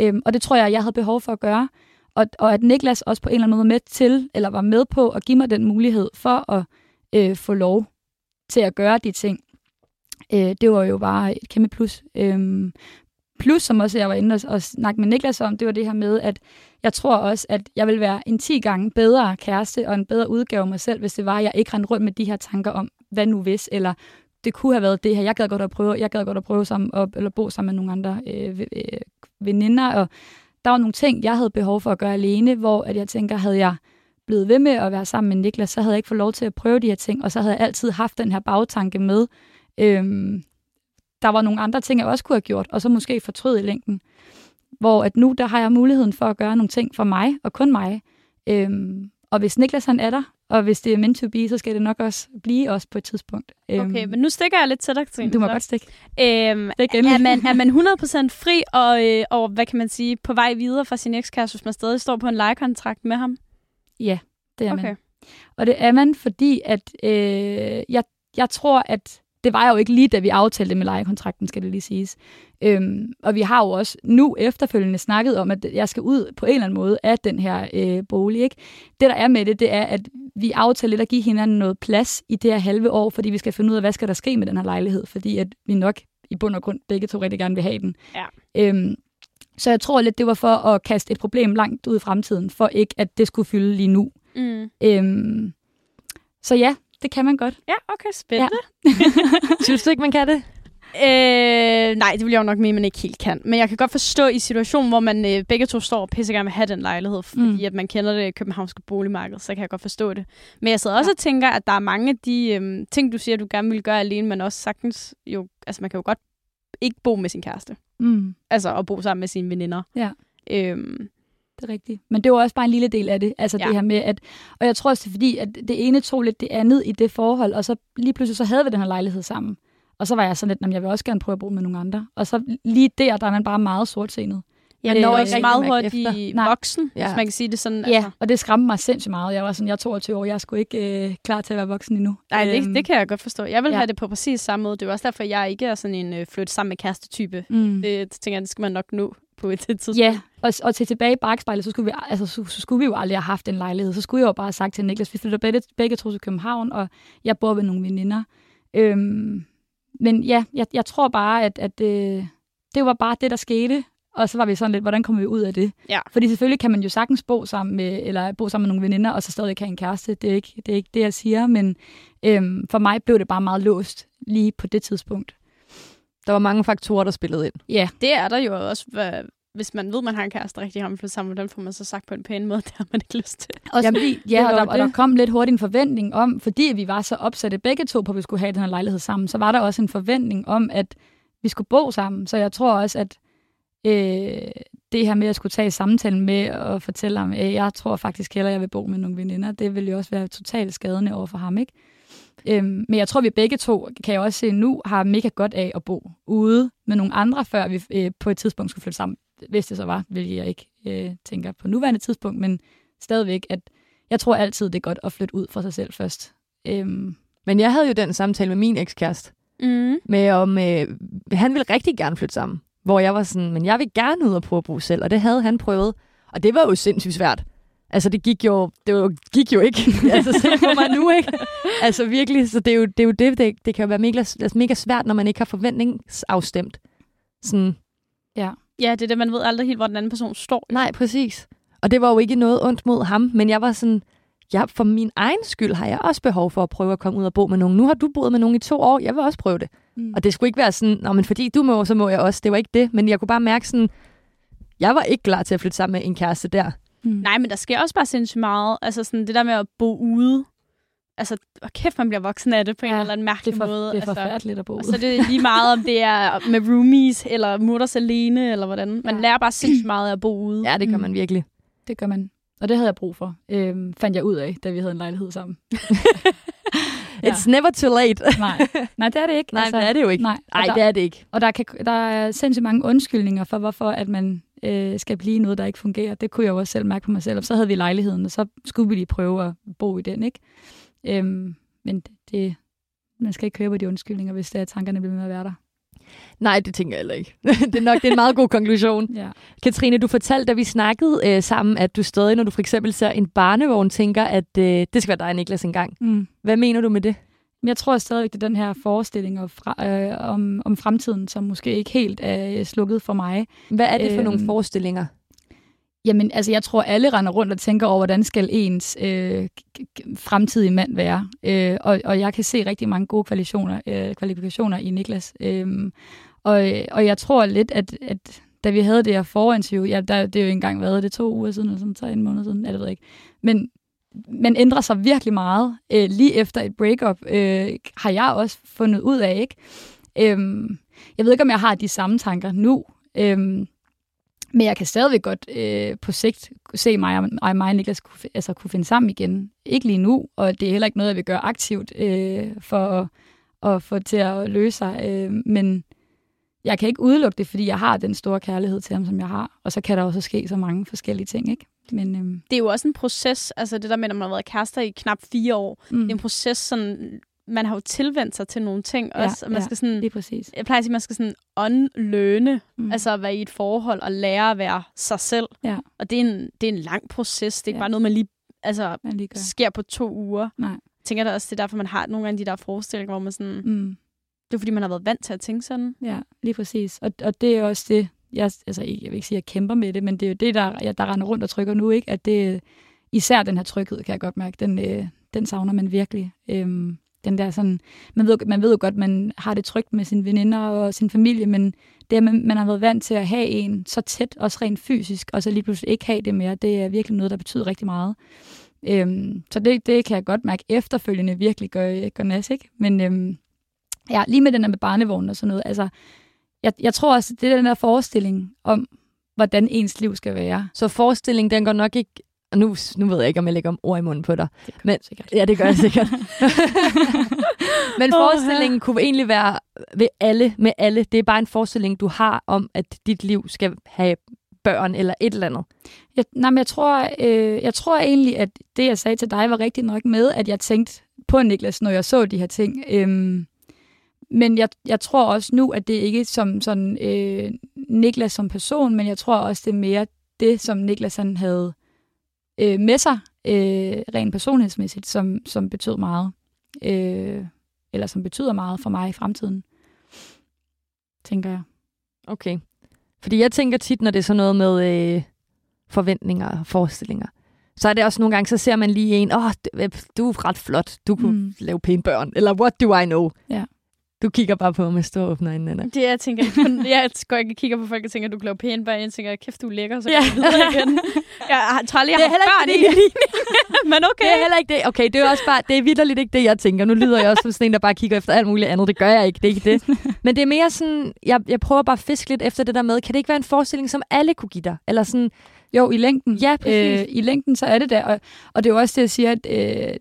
Øhm, og det tror jeg, jeg havde behov for at gøre. Og, og at Niklas også på en eller anden måde med til, eller var med på at give mig den mulighed for at øh, få lov til at gøre de ting. Øh, det var jo bare et kæmpe plus. Øhm, Plus, som også jeg var inde og snakke med Niklas om, det var det her med, at jeg tror også, at jeg ville være en ti gange bedre kæreste og en bedre udgave af mig selv, hvis det var, at jeg ikke rendte rundt med de her tanker om, hvad nu hvis, eller det kunne have været det her, jeg gad godt at prøve, jeg gad godt at prøve sammen, eller bo sammen med nogle andre øh, øh, veninder, og der var nogle ting, jeg havde behov for at gøre alene, hvor at jeg tænker, havde jeg blevet ved med at være sammen med Niklas, så havde jeg ikke fået lov til at prøve de her ting, og så havde jeg altid haft den her bagtanke med, øh, der var nogle andre ting, jeg også kunne have gjort, og så måske fortryd i længden. Hvor at nu, der har jeg muligheden for at gøre nogle ting for mig, og kun mig. Øhm, og hvis Niklas han er der, og hvis det er meant to be, så skal det nok også blive også på et tidspunkt. Øhm, okay, men nu stikker jeg lidt til dig, Katrine. Du må så godt stikke. Øhm, er, man, er man hundrede procent fri og, øh, og, hvad kan man sige, på vej videre fra sin ekskæreste, hvis man stadig står på en lejekontrakt med ham? Ja, det er okay. Man. Og det er man, fordi at øh, jeg, jeg tror, at det var jo ikke lige, da vi aftalte med lejekontrakten, skal det lige siges. Øhm, og vi har jo også nu efterfølgende snakket om, at jeg skal ud på en eller anden måde af den her øh, bolig. Ikke? Det, der er med det, det er, at vi aftaler lidt at give hinanden noget plads i det her halve år, fordi vi skal finde ud af, hvad skal der ske med den her lejlighed, fordi at vi nok i bund og grund begge to rigtig gerne vil have den. Ja. Øhm, så jeg tror lidt, det var for at kaste et problem langt ud i fremtiden, for ikke, at det skulle fylde lige nu. Mm. Øhm, så ja, det kan man godt. Ja, okay, spændende. Ja. Synes du ikke, man kan det? Øh, nej, det vil jeg jo nok mene, man ikke helt kan. Men jeg kan godt forstå i situationen, hvor man øh, begge to står og pisse gerne vil have den lejlighed, fordi mm. at man kender det københavnske boligmarked, så kan jeg godt forstå det. Men jeg sidder også ja. og tænker, at der er mange af de øh, ting, du siger, du gerne vil gøre alene, men også sagtens jo, altså man kan jo godt ikke bo med sin kæreste. Mm. Altså at bo sammen med sine veninder. Ja. Øhm, Det er rigtigt. Men det var også bare en lille del af det, altså ja. det her med, at, og jeg tror også, det er fordi, at det ene tog lidt det andet i det forhold, og så lige pludselig så havde vi den her lejlighed sammen. Og så var jeg sådan lidt, jamen jeg vil også gerne prøve at bo med nogle andre. Og så lige der, der er man bare meget sortsenet. Ja, man når ikke så meget hurtigt i voksen, ja. hvis man kan sige det sådan. Altså. Ja, og det skræmte mig sindssygt meget. Jeg var sådan, jeg er toogtyve år, jeg er sgu ikke øh, klar til at være voksen endnu. Nej, det, det kan jeg godt forstå. Jeg vil ja. have det på præcis samme måde. Det er også derfor, jeg ikke er sådan en øh, flytte sammen med kæreste-type. Mm. Det tænker jeg, det skal man nok nå på et tidspunkt. Ja, og, og til tilbage i bakspejlet, så skulle, vi, altså, så, så skulle vi jo aldrig have haft en lejlighed. Så skulle jeg jo bare have sagt til Niklas, vi flytter begge, begge to til København, og jeg bor ved nogle veninder. Øhm, men ja, jeg, jeg tror bare, at, at øh, det var bare det, der skete. Og så var vi sådan lidt, hvordan kommer vi ud af det? Ja. Fordi selvfølgelig kan man jo sagtens bo sammen med, eller bo sammen med nogle veninder, og så stadig have en kæreste. Det er ikke det, er ikke det jeg siger, men øhm, for mig blev det bare meget låst lige på det tidspunkt. Der var mange faktorer, der spillede ind. Ja, det er der jo også. Hvis man ved, man har en kæreste rigtig ham for sammen, den får man så sagt på en pæn måde, der har man ikke lyst til. Også Jamen, fordi, ja, og der, og der kom lidt hurtigt en forventning om, fordi vi var så opsatte begge to på, at vi skulle have den her lejlighed sammen, så var der også en forventning om, at vi skulle bo sammen. Så jeg tror også, at øh, det her med, at jeg skulle tage samtalen med og fortælle ham, at jeg tror faktisk hellere, jeg vil bo med nogle veninder, det ville jo også være totalt skadende over for ham, ikke? Øhm, men jeg tror, vi begge to, kan jeg også se nu, har mega godt af at bo ude med nogle andre, før vi øh, på et tidspunkt skulle flytte sammen. Hvis det så var, hvilket jeg ikke øh, tænker på nuværende tidspunkt, men stadigvæk, at jeg tror altid, det er godt at flytte ud fra sig selv først. Øhm. Men jeg havde jo den samtale med min ekskæreste, mm. med om øh, han ville rigtig gerne flytte sammen, hvor jeg var sådan, men jeg vil gerne ud og prøve at bo selv, og det havde han prøvet, og det var jo sindssygt svært. Altså det gik jo, det var, gik jo ikke, altså se på mig nu, ikke? Altså virkelig, så det er jo det, er jo det, det, det kan jo være mega, altså, mega svært, når man ikke har forventningsafstemt. Sådan, ja. Ja, det er det, man ved aldrig helt, hvor den anden person står. Nej, præcis. Og det var jo ikke noget ondt mod ham, men jeg var sådan, ja, for min egen skyld har jeg også behov for at prøve at komme ud og bo med nogen. Nu har du boet med nogen i to år, jeg vil også prøve det. Mm. Og det skulle ikke være sådan, nå, men fordi du må, så må jeg også. Det var ikke det, men jeg kunne bare mærke sådan, jeg var ikke klar til at flytte sammen med en kæreste der. Mm. Nej, men der sker også bare sindssygt meget. Altså sådan det der med at bo ude. Altså, og kæft, man bliver voksen af det på en ja, eller anden mærkelig det for, måde. Det er forfærdeligt altså, at bo ud. Og så det er lige meget, om det er med roomies, eller mutters alene, eller hvordan. Man ja. lærer bare sindssygt meget af at bo ude. Ja, det gør man virkelig. Det gør man. Og det havde jeg brug for, øhm, fandt jeg ud af, da vi havde en lejlighed sammen. ja. It's never too late. Nej. Nej, det er det ikke. Nej, altså, det er det jo ikke. Nej, Ej, der, det er det ikke. Og der, kan, der er sindssygt mange undskyldninger for, hvorfor at man øh, skal blive noget, der ikke fungerer. Det kunne jeg jo også selv mærke på mig selv. Og så havde vi lejligheden, og så skulle vi lige prøve at bo i den, ikke? Øhm, men det, man skal ikke høre på de undskyldninger, hvis det er, tankerne bliver med at være der. Nej, det tænker jeg heller ikke. Det er nok det er en meget god konklusion. Ja. Katrine, du fortalte, da vi snakkede øh, sammen, at du stadig, når du for eksempel ser en barnevogn, tænker, at øh, det skal være dig, Niklas, engang. Mm. Hvad mener du med det? Jeg tror stadigvæk, det er den her forestilling om, øh, om, om fremtiden, som måske ikke helt er slukket for mig. Hvad er det for øh, nogle forestillinger? Jamen, altså, jeg tror, alle render rundt og tænker over, hvordan skal ens øh, fremtidige mand være. Øh, og, og jeg kan se rigtig mange gode kvalifikationer, øh, kvalifikationer i Niklas. Øh, og, og jeg tror lidt, at, at da vi havde det her forinterview, ja, der, det er jo engang været det to uger siden, eller sådan, så en måned siden, ja, det ved jeg ikke. Men man ændrer sig virkelig meget. Øh, lige efter et breakup øh, har jeg også fundet ud af, ikke? Øh, jeg ved ikke, om jeg har de samme tanker nu. Øh, Men jeg kan stadigvæk godt øh, på sigt se mig og, mig og Niklas kunne, altså, kunne finde sammen igen. Ikke lige nu, og det er heller ikke noget, jeg vil gøre aktivt øh, for at få til at løse sig. Øh, men jeg kan ikke udelukke det, fordi jeg har den store kærlighed til ham, som jeg har. Og så kan der også ske så mange forskellige ting, ikke? Men, øhm. det er jo også en proces, altså det der med, at man har været kærester i knap fire år. Mm. Det er en proces, sådan, man har jo tilvendt sig til nogle ting også. Ja, og man ja, skal sådan, det er præcis. Jeg plejer at sige, at man skal sådan unlearne, mm. altså at være i et forhold og lære at være sig selv. Ja. Og det er, en, det er en lang proces. Det er ikke ja. bare noget, man lige, altså, man lige sker på to uger. Nej. Jeg tænker da også, det er derfor, man har nogle af de der forestillinger, hvor man sådan... Mm. Det er fordi, man har været vant til at tænke sådan. Ja, lige præcis. Og, og det er også det, jeg, altså, jeg vil ikke sige, at jeg kæmper med det, men det er jo det, der, jeg, der render rundt og trykker nu, ikke? At det, især den her tryghed, kan jeg godt mærke, den, øh, den savner man virkelig. Øhm, den der sådan, man ved, man ved jo godt, man har det trygt med sine veninder og sin familie, men det, at man, man har været vant til at have en så tæt, også rent fysisk, og så lige pludselig ikke have det mere, det er virkelig noget, der betyder rigtig meget. Øhm, så det, det kan jeg godt mærke efterfølgende virkelig gør, gør nas, ikke? Men... Øhm, ja, lige med den der med barnevognen og sådan noget. Altså, jeg, jeg tror også, det er den der forestilling om, hvordan ens liv skal være. Så forestillingen, den går nok ikke... Nu, nu ved jeg ikke, om jeg lægger om ord i munden på dig. Det gør men, sikkert. Ja, det gør jeg sikkert. Men forestillingen kunne egentlig være ved alle, med alle. Det er bare en forestilling, du har om, at dit liv skal have børn eller et eller andet. Jeg, nej, men jeg tror, øh, jeg tror egentlig, at det, jeg sagde til dig, var rigtigt nok med, at jeg tænkte på Niklas, når jeg så de her ting... Øh, Men jeg, jeg tror også nu, at det ikke er som sådan, øh, Niklas som person, men jeg tror også, det er mere det, som Niklas han havde øh, med sig, øh, rent personlighedsmæssigt, som, som betød meget. Øh, eller som betyder meget for mig i fremtiden, tænker jeg. Okay. Fordi jeg tænker tit, når det er sådan noget med øh, forventninger og forestillinger, så er det også nogle gange, så ser man lige en, åh, oh, du er ret flot, du kunne mm. lave pæne børn, eller what do I know? Ja. Du kigger bare på med store åbne øjne, Anna. Det jeg tænker. Jeg går ikke og kigger på folk og tænker, du kan lave pæne børn. Jeg tænker, kæft, du er lækker, så går jeg videre igen. Jeg tror aldrig, jeg har børn i ligningen. Men okay. Det er heller ikke det. Okay, det er også bare, det er vitterligt ikke det, jeg tænker. Nu lyder jeg også som sådan en, der bare kigger efter alt muligt andet. Det gør jeg ikke, det er ikke det. Men det er mere sådan, jeg, jeg prøver bare at fiske lidt efter det der med, kan det ikke være en forestilling, som alle kunne give dig? Eller sådan... Jo, i længden. Ja, præcis. Øh, I længden, så er det der. Og, og det er jo også det, jeg siger, at øh,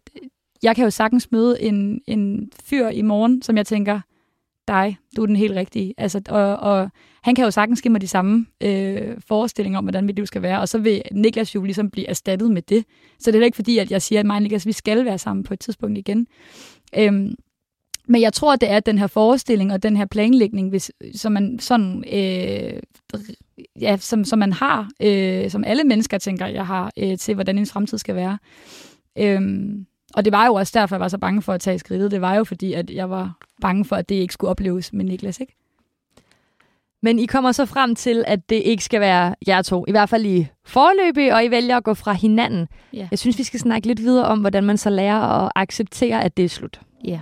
jeg kan jo sagtens møde en, en fyr i morgen, som jeg tænker, dig, du er den helt rigtige. Altså, og, og han kan jo sagtens give mig de samme øh, forestillinger om, hvordan mit liv skal være, og så vil Niklas jo ligesom blive erstattet med det. Så det er da ikke fordi, at jeg siger, at mig og Niklas, vi skal være sammen på et tidspunkt igen. Øhm, men jeg tror, det er den her forestilling og den her planlægning, hvis, som man sådan... Øh, ja, som, som man har, øh, som alle mennesker tænker, jeg har øh, til, hvordan ens fremtid skal være. Øhm, Og det var jo også derfor, jeg var så bange for at tage skridtet. Det var jo fordi, at jeg var bange for, at det ikke skulle opleves med Niklas, ikke? Men I kommer så frem til, at det ikke skal være jer to. I hvert fald i forløbet, og I vælger at gå fra hinanden. Yeah. Jeg synes, vi skal snakke lidt videre om, hvordan man så lærer at acceptere, at det er slut. Ja. Yeah.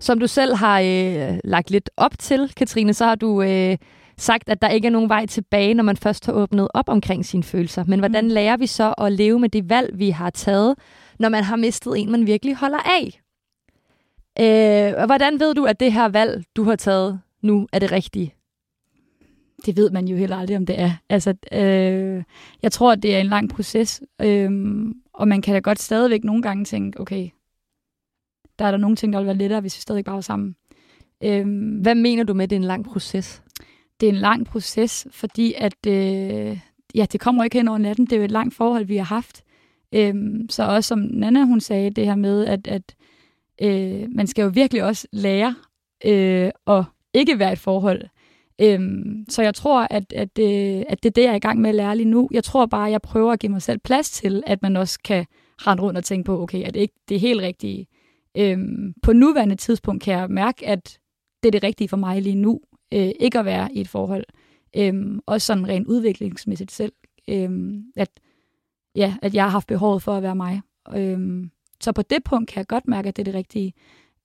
Som du selv har øh, lagt lidt op til, Katrine, så har du... Øh, sagt, at der ikke er nogen vej tilbage, når man først har åbnet op omkring sine følelser. Men hvordan lærer vi så at leve med det valg, vi har taget, når man har mistet en, man virkelig holder af? Øh, og hvordan ved du, at det her valg, du har taget nu, er det rigtige? Det ved man jo heller aldrig, om det er. Altså, øh, jeg tror, at det er en lang proces, øh, og man kan da godt stadigvæk nogle gange tænke, okay, der er der nogle ting, der vil være lettere, hvis vi stadig bare var sammen. Øh, hvad mener du med, det er en lang proces? Det er en lang proces, fordi at, øh, ja, det kommer ikke hen over natten. Det er jo et langt forhold, vi har haft. Øhm, så også som Nana, hun sagde, det her med, at, at øh, man skal jo virkelig også lære øh, at ikke være et forhold. Øhm, så jeg tror, at, at, øh, at det er det, jeg er i gang med at lære lige nu. Jeg tror bare, at jeg prøver at give mig selv plads til, at man også kan rende rundt og tænke på, okay, at det ikke det er helt rigtige. Øhm, på nuværende tidspunkt kan jeg mærke, at det er det rigtige for mig lige nu. Øh, ikke at være i et forhold. Øhm, også sådan rent udviklingsmæssigt selv. Øhm, at, ja, at jeg har haft behovet for at være mig. Øhm, så på det punkt kan jeg godt mærke, at det er det rigtige.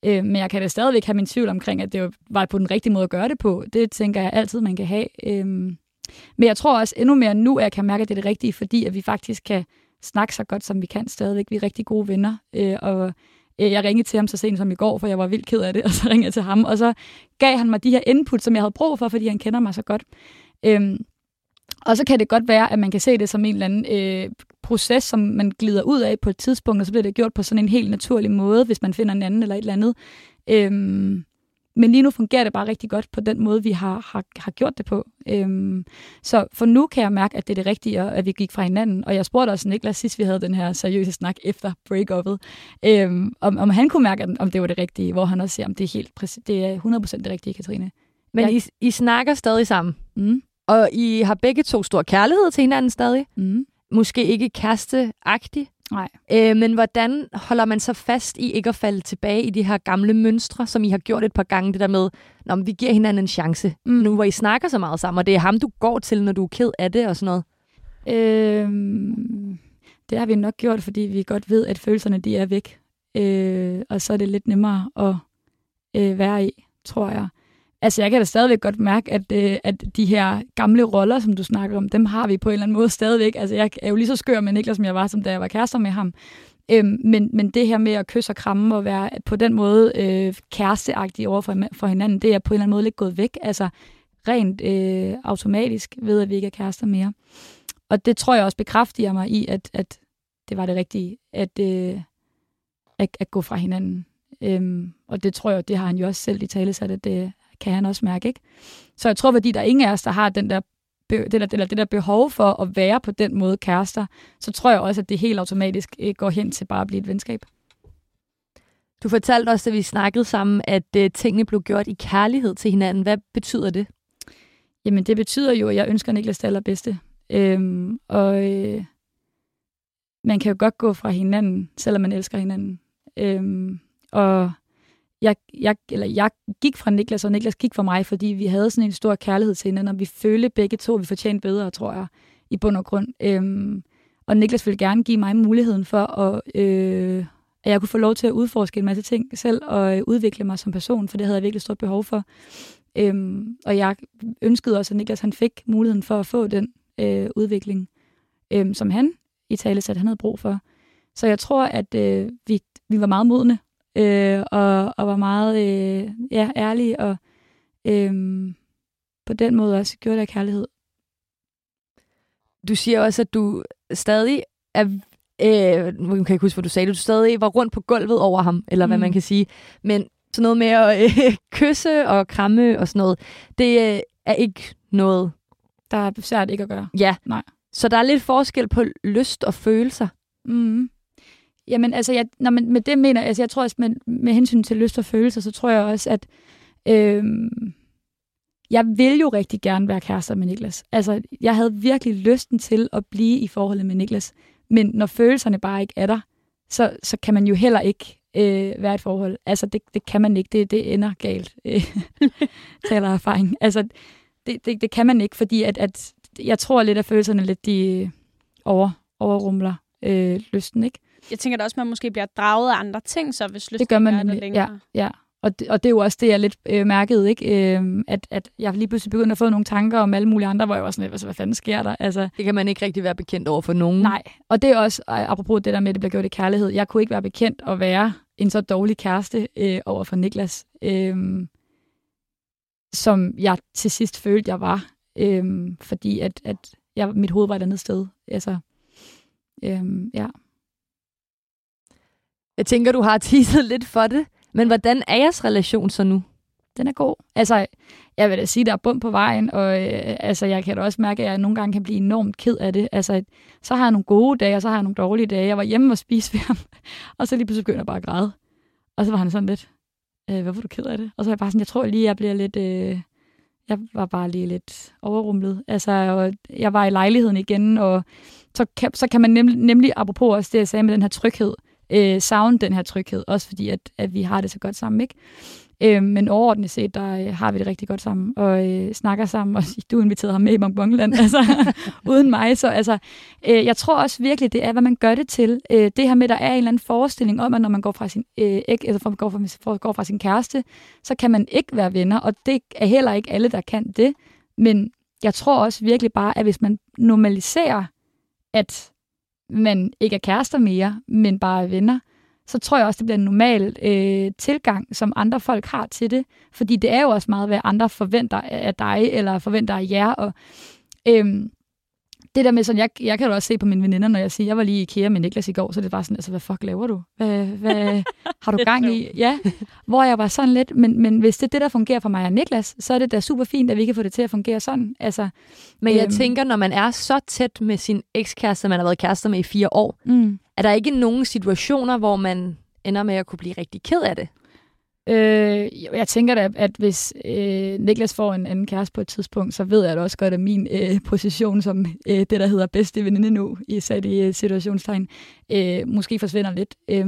Øhm, men jeg kan da stadigvæk have min tvivl omkring, at det var på den rigtige måde at gøre det på. Det tænker jeg altid, man kan have. Øhm, men jeg tror også endnu mere nu, at jeg kan mærke, at det er det rigtige, fordi at vi faktisk kan snakke så godt, som vi kan stadigvæk. Vi er rigtig gode venner. Øh, og Jeg ringede til ham så sent som i går, for jeg var vildt ked af det, og så ringede jeg til ham. Og så gav han mig de her input, som jeg havde brug for, fordi han kender mig så godt. Øhm, og så kan det godt være, at man kan se det som en eller anden øh, proces, som man glider ud af på et tidspunkt, og så bliver det gjort på sådan en helt naturlig måde, hvis man finder en anden eller et eller andet. Øhm, Men lige nu fungerer det bare rigtig godt på den måde, vi har, har, har gjort det på. Øhm, så for nu kan jeg mærke, at det er det rigtige, at vi gik fra hinanden. Og jeg spurgte også Niklas sidst, vi havde den her seriøse snak efter break-up'et, øhm, om, om han kunne mærke, om det var det rigtige, hvor han også siger, om det er, helt præcis, det er hundrede procent det rigtige, Katrine. Men jeg... I, I snakker stadig sammen, mm. og I har begge to stor kærlighed til hinanden stadig. Mm. Måske ikke kæresteagtigt. Nej. Øh, men hvordan holder man så fast i ikke at falde tilbage i de her gamle mønstre, som I har gjort et par gange, det der med, nå, men vi giver hinanden en chance, mm. nu hvor I snakker så meget sammen, og det er ham, du går til, når du er ked af det og sådan noget? Øhm, det har vi nok gjort, fordi vi godt ved, at følelserne de er væk, øh, og så er det lidt nemmere at øh, være i, tror jeg. Altså, jeg kan da stadigvæk godt mærke, at, øh, at de her gamle roller, som du snakker om, dem har vi på en eller anden måde stadigvæk. Altså, jeg er jo lige så skør med Niklas, som jeg var, som da jeg var kærester med ham. Øhm, men, men det her med at kysse og kramme og være på den måde øh, kæresteagtig over for, for hinanden, det er på en eller anden måde lidt gået væk. Altså, rent øh, automatisk ved, at vi ikke er kærester mere. Og det tror jeg også bekræfter mig i, at, at det var det rigtige, at, øh, at, at gå fra hinanden. Øhm, og det tror jeg, det har han jo også selv i tale sat, at det kan han også mærke, ikke? Så jeg tror, fordi der er ingen af os, der har den der, be- det, der, eller det der behov for at være på den måde kærester, så tror jeg også, at det helt automatisk går hen til bare at blive et venskab. Du fortalte også, da vi snakkede sammen, at øh, tingene blev gjort i kærlighed til hinanden. Hvad betyder det? Jamen, det betyder jo, at jeg ønsker Niklas det allerbedste. Øhm, og øh, man kan jo godt gå fra hinanden, selvom man elsker hinanden. Øhm, og Jeg, jeg, eller jeg gik fra Niklas, og Niklas gik fra mig, fordi vi havde sådan en stor kærlighed til hinanden, og vi følte begge to, vi fortjente bedre, tror jeg, i bund og grund. Øhm, og Niklas ville gerne give mig muligheden for, at, øh, at jeg kunne få lov til at udforske en masse ting selv, og øh, udvikle mig som person, for det havde jeg virkelig stort behov for. Øhm, og jeg ønskede også, at Niklas han fik muligheden for at få den øh, udvikling, øh, som han i tale satte, han havde brug for. Så jeg tror, at øh, vi, vi var meget modne, Øh, og, og var meget øh, ja, ærlig, og øh, på den måde også gjorde det af kærlighed. Du siger også, at du stadig er, øh, nu kan jeg ikke huske, hvad du sagde, du stadig var rundt på gulvet over ham, eller mm. hvad man kan sige, men sådan noget med at øh, kysse og kramme og sådan noget, det øh, er ikke noget, der er svært ikke at gøre. Ja, nej. Så der er lidt forskel på lyst og følelser. Mhm. Jamen, altså, jeg, når man, med det mener, altså, jeg tror også, med, med hensyn til lyst og følelser, så tror jeg også, at øh, jeg vil jo rigtig gerne være kærester med Niklas. Altså, jeg havde virkelig lysten til at blive i forholdet med Niklas, men når følelserne bare ikke er der, så, så kan man jo heller ikke øh, være i et forhold. Altså, det, det kan man ikke. Det, det ender galt, taler erfaring. Altså, det, det, det kan man ikke, fordi at, at jeg tror lidt, at følelserne lidt de over, overrumler øh, lysten, ikke? Jeg tænker da også, at man måske bliver draget af andre ting, så hvis lysten det gør man, er der længere. Ja, ja. Og, det, og det er jo også det, jeg lidt øh, mærkede, ikke? Øh, at, at jeg lige pludselig begyndte at få nogle tanker om alle mulige andre, hvor jeg var sådan lidt, altså, hvad fanden sker der? Altså, det kan man ikke rigtig være bekendt over for nogen. Nej, og det er også, apropos det der med, at det bliver gjort i kærlighed, jeg kunne ikke være bekendt at være en så dårlig kæreste øh, over for Niklas, øh, som jeg til sidst følte, jeg var. Øh, fordi at, at jeg, mit hoved var et andet sted. Altså, øh, ja... Jeg tænker, du har teaset lidt for det, men hvordan er jeres relation så nu? Den er god. Altså, jeg vil da sige, der er bump på vejen, og øh, altså, jeg kan da også mærke, at jeg nogle gange kan blive enormt ked af det. Altså, så har jeg nogle gode dage, og så har jeg nogle dårlige dage. Jeg var hjemme og spiste ved ham, og så lige pludselig begyndte jeg bare at græde. Og så var han sådan lidt, øh, hvorfor er du ked af det? Og så er jeg bare sådan, jeg tror lige, jeg bliver lidt... Øh, jeg var bare lige lidt overrumlet. Altså, og jeg var i lejligheden igen, og så kan, så kan man nemlig, nemlig, apropos også det, jeg sagde med den her tryghed, Øh, savne den her tryghed, også fordi at, at vi har det så godt sammen, ikke? Øh, men overordnet set, der øh, har vi det rigtig godt sammen, og øh, snakker sammen, og du inviterede ham med i Bongbongland, altså uden mig, så altså, øh, jeg tror også virkelig, det er, hvad man gør det til. Øh, det her med, der er en eller anden forestilling om, at når man går fra sin, øh, ikke, altså, går fra, går fra sin kæreste, så kan man ikke være venner, og det er heller ikke alle, der kan det, men jeg tror også virkelig bare, at hvis man normaliserer, at man ikke er kærester mere, men bare er venner, så tror jeg også, det bliver en normal øh, tilgang, som andre folk har til det. Fordi det er jo også meget, hvad andre forventer af dig, eller forventer af jer. Og, øh, det der med sådan, jeg, jeg kan jo også se på mine veninder, når jeg siger, jeg var lige i IKEA med Niklas i går, så det var sådan, altså, hvad fuck laver du? Hvad, hvad har du gang i? Ja, hvor jeg var sådan lidt, men, men hvis det er det, der fungerer for mig og Niklas, så er det da super fint, at vi kan få det til at fungere sådan. Altså, men jeg øhm, tænker, når man er så tæt med sin ekskæreste, man har været kærester med i fire år, mm. er der ikke nogen situationer, hvor man ender med at kunne blive rigtig ked af det? Øh, jeg tænker da, at hvis øh, Niklas får en anden kæreste på et tidspunkt, så ved jeg da også godt, at min øh, position som øh, det, der hedder bedste veninde nu, sat i øh, situationstegn, øh, måske forsvinder lidt. Øh,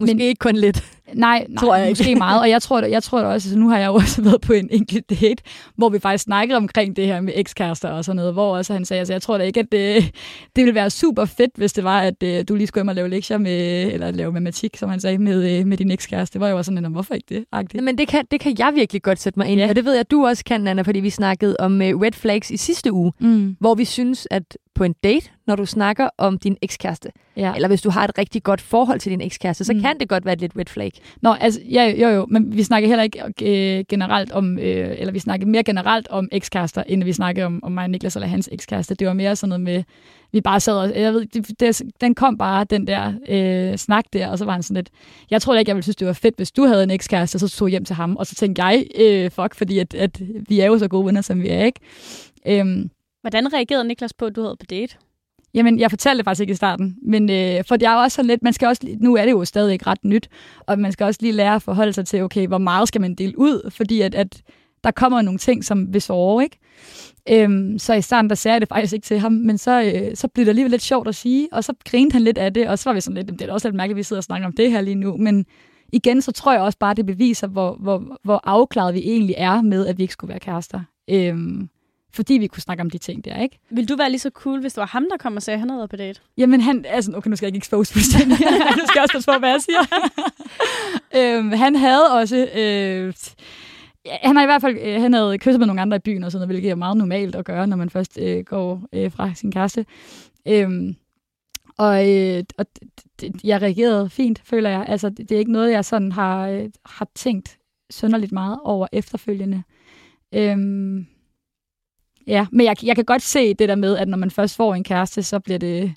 måske men, ikke kun lidt. Nej, nej tror jeg måske ikke. Meget. Og jeg tror, jeg tror da også, altså, nu har jeg også været på en enkelt date, hvor vi faktisk snakkede omkring det her med ekskærester og sådan noget, hvor også han sagde, altså jeg tror da ikke, at det, det ville være super fedt, hvis det var, at øh, du lige skulle hjem og lave lektier med, eller lave matematik, som han sagde, med, øh, med din ekskæreste. Det var jo også sådan, hvorfor ikke det? Agtigt. Men det kan, det kan jeg virkelig godt sætte mig ind i, ja. Og det ved jeg, at du også kan, Anna, fordi vi snakkede om øh, red flags i sidste uge, mm. hvor vi synes, at på en date, når du snakker om din ekskæreste, ja. Eller hvis du har et rigtig godt forhold til din ekskæreste, så mm. kan det godt være et lidt red flag. Nå, altså, ja, jo jo, men vi snakker heller ikke øh, generelt om, øh, eller vi snakker mere generelt om ekskærester, end vi snakker om, om mig og Niklas eller hans ekskæreste. Det var mere sådan noget med, vi bare sad og, jeg ved, det, det, den kom bare, den der øh, snak der, og så var han sådan lidt, jeg tror ikke, jeg ville synes, det var fedt, hvis du havde en ekskæreste, og så tog hjem til ham, og så tænkte jeg, øh, fuck, fordi at, at vi er jo så gode venner, som vi er, ikke? Øhm. Hvordan reagerede Niklas på, at du havde på date? Jamen, jeg fortalte det faktisk ikke i starten, men øh, for det er jo også sådan lidt, man skal også, nu er det jo stadig ikke ret nyt, og man skal også lige lære at forholde sig til, okay, hvor meget skal man dele ud, fordi at, at der kommer nogle ting, som vi sårer, ikke? Øhm, så i starten, der sagde jeg det faktisk ikke til ham, men så, øh, så blev det alligevel lidt sjovt at sige, og så grinte han lidt af det, og så var vi sådan lidt, det er også lidt mærkeligt, at vi sidder og snakker om det her lige nu, men igen, så tror jeg også bare, det beviser, hvor, hvor, hvor afklaret vi egentlig er med, at vi ikke skulle være kærester. Øhm, Fordi vi kunne snakke om de ting der, ikke? Vil du være lige så cool, hvis det var ham, der kom og sagde, at han havde været på date? Jamen, han... Altså, okay, nu skal jeg ikke expose fuldstændig. Nu skal jeg også spørge, hvad jeg siger. øhm, han havde også... Øh, han har i hvert fald... Øh, han havde kysset med nogle andre i byen og sådan noget, hvilket er meget normalt at gøre, når man først øh, går øh, fra sin kæreste. Øhm, og øh, og det, jeg reagerede fint, føler jeg. Altså, det, det er ikke noget, jeg sådan har, øh, har tænkt synderligt meget over efterfølgende. Øhm... Ja, men jeg, jeg kan godt se det der med, at når man først får en kæreste, så bliver det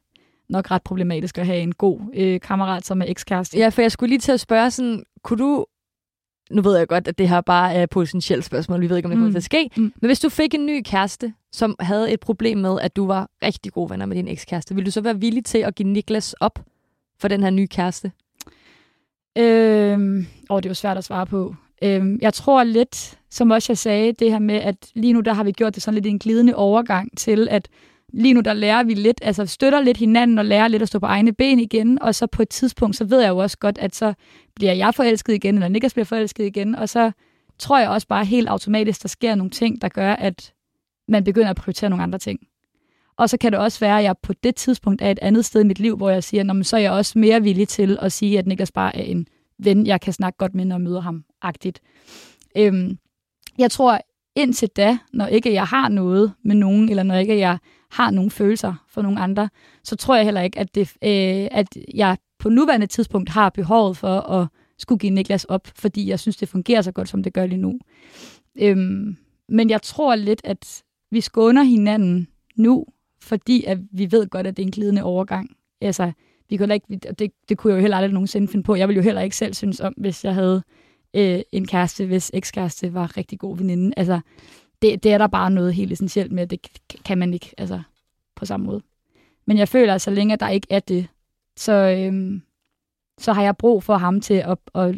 nok ret problematisk at have en god øh, kammerat, som er ekskæreste. Ja, for jeg skulle lige til at spørge sådan, kunne du... Nu ved jeg godt, at det her bare er et potentielt spørgsmål, vi ved ikke, om det kommer mm. til at ske. Mm. Men hvis du fik en ny kæreste, som havde et problem med, at du var rigtig gode venner med din ekskæreste, ville du så være villig til at give Niklas op for den her nye kæreste? Øhm, åh, det er jo svært at svare på. Jeg tror lidt, som også jeg sagde, det her med, at lige nu der har vi gjort det sådan lidt en glidende overgang til, at lige nu der lærer vi lidt, altså støtter lidt hinanden og lærer lidt at stå på egne ben igen, og så på et tidspunkt, så ved jeg jo også godt, at så bliver jeg forelsket igen, eller Niklas bliver forelsket igen, og så tror jeg også bare helt automatisk, der sker nogle ting, der gør, at man begynder at prioritere nogle andre ting. Og så kan det også være, at jeg på det tidspunkt er et andet sted i mit liv, hvor jeg siger, nå, men så er jeg også mere villig til at sige, at Niklas bare er en ven, jeg kan snakke godt med, når jeg møder ham-agtigt. Øhm, jeg tror, indtil da, når ikke jeg har noget med nogen, eller når ikke jeg har nogen følelser for nogen andre, så tror jeg heller ikke, at, det, øh, at jeg på nuværende tidspunkt har behovet for at skulle give Niklas op, fordi jeg synes, det fungerer så godt, som det gør lige nu. Øhm, men jeg tror lidt, at vi skåner hinanden nu, fordi at vi ved godt, at det er en glidende overgang. Altså, Vi kunne ikke, det, det kunne jeg jo heller aldrig nogensinde finde på. Jeg ville jo heller ikke selv synes om, hvis jeg havde øh, en kæreste, hvis ekskæreste var rigtig god veninde. Altså, det, det er der bare noget helt essentielt med. Det kan man ikke altså, på samme måde. Men jeg føler, at så længe der ikke er det, så, øh, så har jeg brug for ham til at, at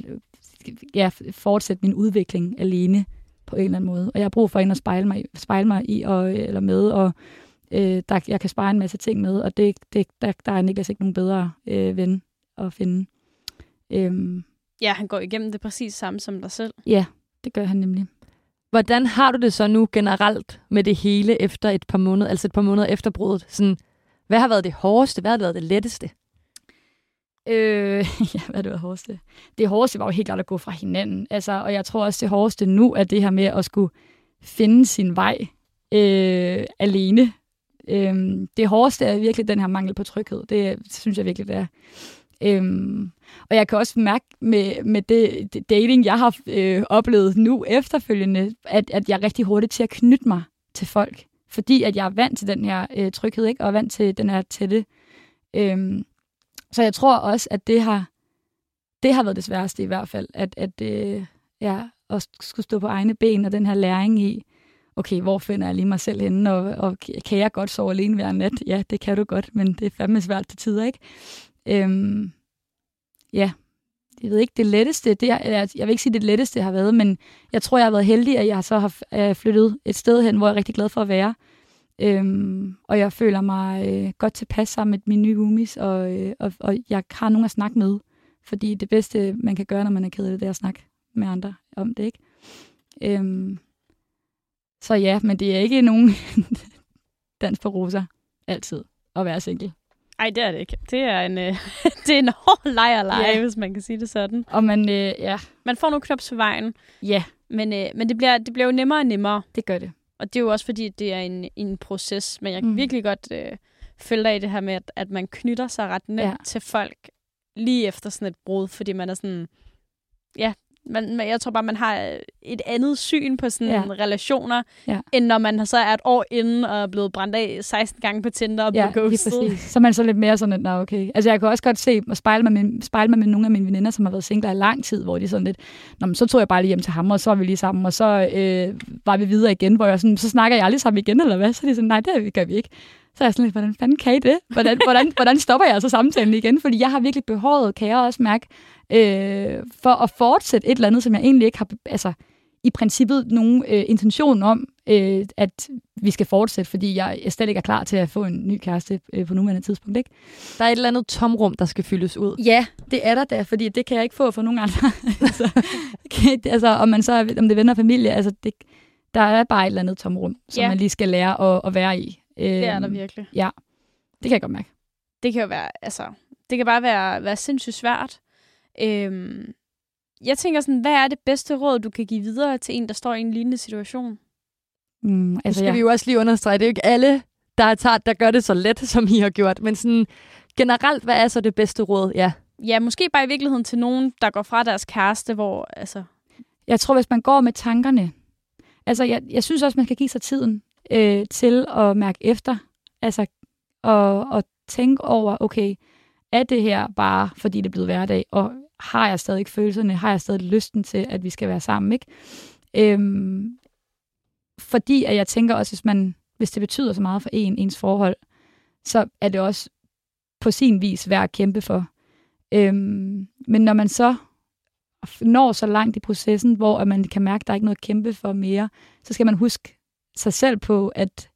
ja, fortsætte min udvikling alene på en eller anden måde. Og jeg har brug for en at spejle mig, spejle mig i og, eller med og... Øh, der, jeg kan spare en masse ting med, og det, det, der, der er Niklas ikke nogen bedre øh, ven at finde. Øhm. Ja, han går igennem det præcis samme som dig selv. Ja, det gør han nemlig. Hvordan har du det så nu generelt med det hele efter et par måneder, altså et par måneder efter bruddet? Sådan, hvad har været det hårdeste? Hvad har været det letteste? Øh, ja, hvad er det hårdeste? Det hårdeste var jo helt klart at gå fra hinanden, altså, og jeg tror også, det hårdeste nu er det her med at skulle finde sin vej øh, alene. Øhm, det hårdeste er virkelig den her mangel på tryghed. Det synes jeg virkelig, det er. Øhm, og jeg kan også mærke med, med det, det dating, jeg har øh, oplevet nu efterfølgende, at, at jeg er rigtig hurtigt til at knytte mig til folk. fordi at jeg er vant til den her øh, tryghed, ikke? Og er vant til den her tætte. Øhm, så jeg tror også, at det har, det har været det sværeste i hvert fald, at, at øh, jeg også skulle stå på egne ben, og den her læring i, okay, hvor finder jeg lige mig selv henne, og, og kan jeg godt sove alene hver nat? Ja, det kan du godt, men det er fandme svært til tider, ikke? Øhm, ja, jeg ved ikke, det letteste, det har, jeg vil ikke sige, det letteste har været, men jeg tror, jeg har været heldig, at jeg så har flyttet et sted hen, hvor jeg er rigtig glad for at være. Øhm, og jeg føler mig øh, godt tilpas sammen med mine nye roomies, og, øh, og, og jeg har nogen at snakke med, fordi det bedste, man kan gøre, når man er ked af det, det er at snakke med andre om det, ikke? Øhm, så ja, men det er ikke nogen dans på roser altid at være single. Ej, det er det ikke. Det er en, øh, det er en hård leg at lege, yeah. Hvis man kan sige det sådan. Og man, øh, ja. Man får nogle knops ved vejen. Ja. Yeah. Men, øh, men det, bliver, det bliver jo nemmere og nemmere. Det gør det. Og det er jo også fordi, det er en, en proces. Men jeg kan mm. virkelig godt øh, følge dig i det her med, at, at man knytter sig ret nemt ja. til folk lige efter sådan et brud. Fordi man er sådan... Ja, man, jeg tror bare, man har et andet syn på sådan ja. relationer, ja. end når man så er et år inden og er blevet brændt af seksten gange på Tinder og ja, blevet ghostet. Så er man så lidt mere sådan, at nah, okay. Altså jeg kan også godt se og spejle mig med, spejle mig med nogle af mine veninder, som har været singler i lang tid, hvor de sådan lidt, nå, men så tog jeg bare lige hjem til ham, og så var vi lige sammen, og så øh, var vi videre igen, hvor jeg sådan, så snakker jeg aldrig sammen igen, eller hvad? Så er de sådan, nej, det gør vi ikke. Så er jeg sådan lidt, hvordan fanden kan I det? Hvordan, hvordan, hvordan stopper jeg så samtalen igen? Fordi jeg har virkelig behovet, kan jeg også mærke, øh, for at fortsætte et eller andet, som jeg egentlig ikke har, altså i princippet, nogen øh, intention om, øh, at vi skal fortsætte, fordi jeg, jeg slet ikke er klar til at få en ny kæreste øh, på nuværende tidspunkt, ikke? Der er et eller andet tomrum, der skal fyldes ud. Ja, det er der da, fordi det kan jeg ikke få for nogen andre. altså, okay, altså, om man så, om det venner og familie, altså det, der er bare et eller andet tomrum, som ja. man lige skal lære at, at være i. Det er der virkelig. Ja, det kan jeg godt mærke. Det kan jo være, altså, det kan bare være, være sindssygt svært. Øhm, jeg tænker sådan, hvad er det bedste råd, du kan give videre til en, der står i en lignende situation? Mm, altså, nu skal ja. vi jo også lige understrege, det er jo ikke alle, der er tart, der gør det så let, som I har gjort. Men sådan, generelt, hvad er så det bedste råd? Ja, ja måske bare i virkeligheden til nogen, der går fra deres kæreste, hvor altså... Jeg tror, hvis man går med tankerne... Altså, jeg, jeg synes også, man skal give sig tiden. Øh, til at mærke efter, altså og, og tænke over, okay, er det her bare, fordi det er blevet hverdag, og har jeg stadig følelserne, har jeg stadig lysten til, at vi skal være sammen, ikke? Øhm, fordi at jeg tænker også, hvis, man, hvis det betyder så meget for en, ens forhold, så er det også på sin vis værd at kæmpe for. Øhm, men når man så når så langt i processen, hvor at man kan mærke, at der er ikke noget at kæmpe for mere, så skal man huske sig selv på, at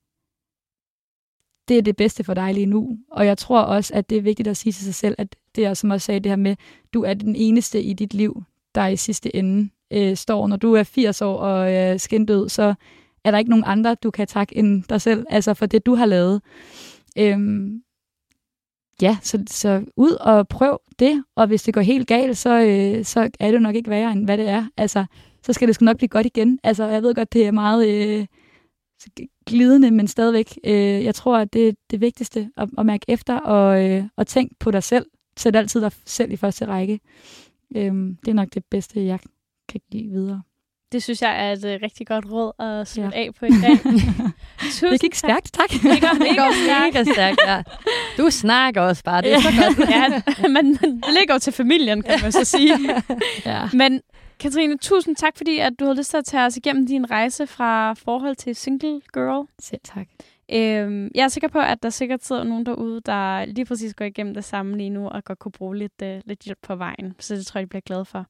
det er det bedste for dig lige nu. Og jeg tror også, at det er vigtigt at sige til sig selv, at det er, som også sagde det her med, du er den eneste i dit liv, der i sidste ende øh, står. Når du er firs år og øh, skindød, så er der ikke nogen andre, du kan takke end dig selv, altså for det, du har lavet. Øhm, ja, så, så ud og prøv det, og hvis det går helt galt, så, øh, så er det nok ikke værre, end hvad det er. Altså, så skal det sgu nok blive godt igen. Altså, jeg ved godt, det er meget... Øh, glidende, men stadigvæk. Øh, jeg tror, at det er det vigtigste at, at mærke efter og, øh, og tænke på dig selv. Sæt altid dig selv i første række. Øh, det er nok det bedste, jeg kan give videre. Det synes jeg er et uh, rigtig godt råd at slutte ja. af på i dag. Det gik stærkt, tak. Det går mega stærkt. stærkt ja. Du snakker også bare, det er så godt. Ja, man, man ligger jo til familien, kan man så sige. ja. Men Katrine, tusind tak, fordi at du havde lyst til at tage os igennem din rejse fra forhold til single girl. Selv tak. Øhm, jeg er sikker på, at der sikkert sidder nogen derude, der lige præcis går igennem det samme lige nu, og godt kunne bruge lidt, øh, lidt hjælp på vejen. Så det tror jeg, de bliver glade for.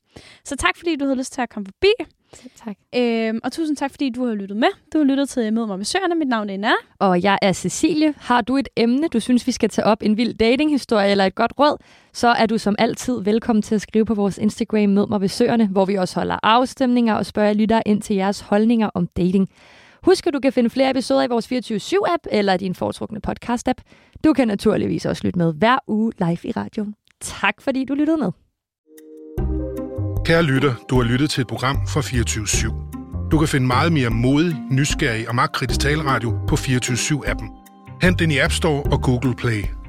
Så tak, fordi du havde lyst til at komme forbi. Selv tak. Øhm, og tusind tak, fordi du har lyttet med. Du har lyttet til Mød mig ved Søerne. Mit navn er Nana. Og jeg er Cecilie. Har du et emne, du synes, vi skal tage op, en vild datinghistorie eller et godt råd, så er du som altid velkommen til at skrive på vores Instagram Mød mig ved Søerne, hvor vi også holder afstemninger og spørger lyttere ind til jeres holdninger om dating. Husk, at du kan finde flere episoder i vores fireogtyve syv app eller din foretrukne podcast-app. Du kan naturligvis også lytte med hver uge live i radioen. Tak fordi du lyttede med. Kære lytter, du har lyttet til et program fra fireogtyve syv. Du kan finde meget mere modig, nysgerrig og magtkritisk taleradio på fireogtyve syv appen. Hent den i App Store og Google Play.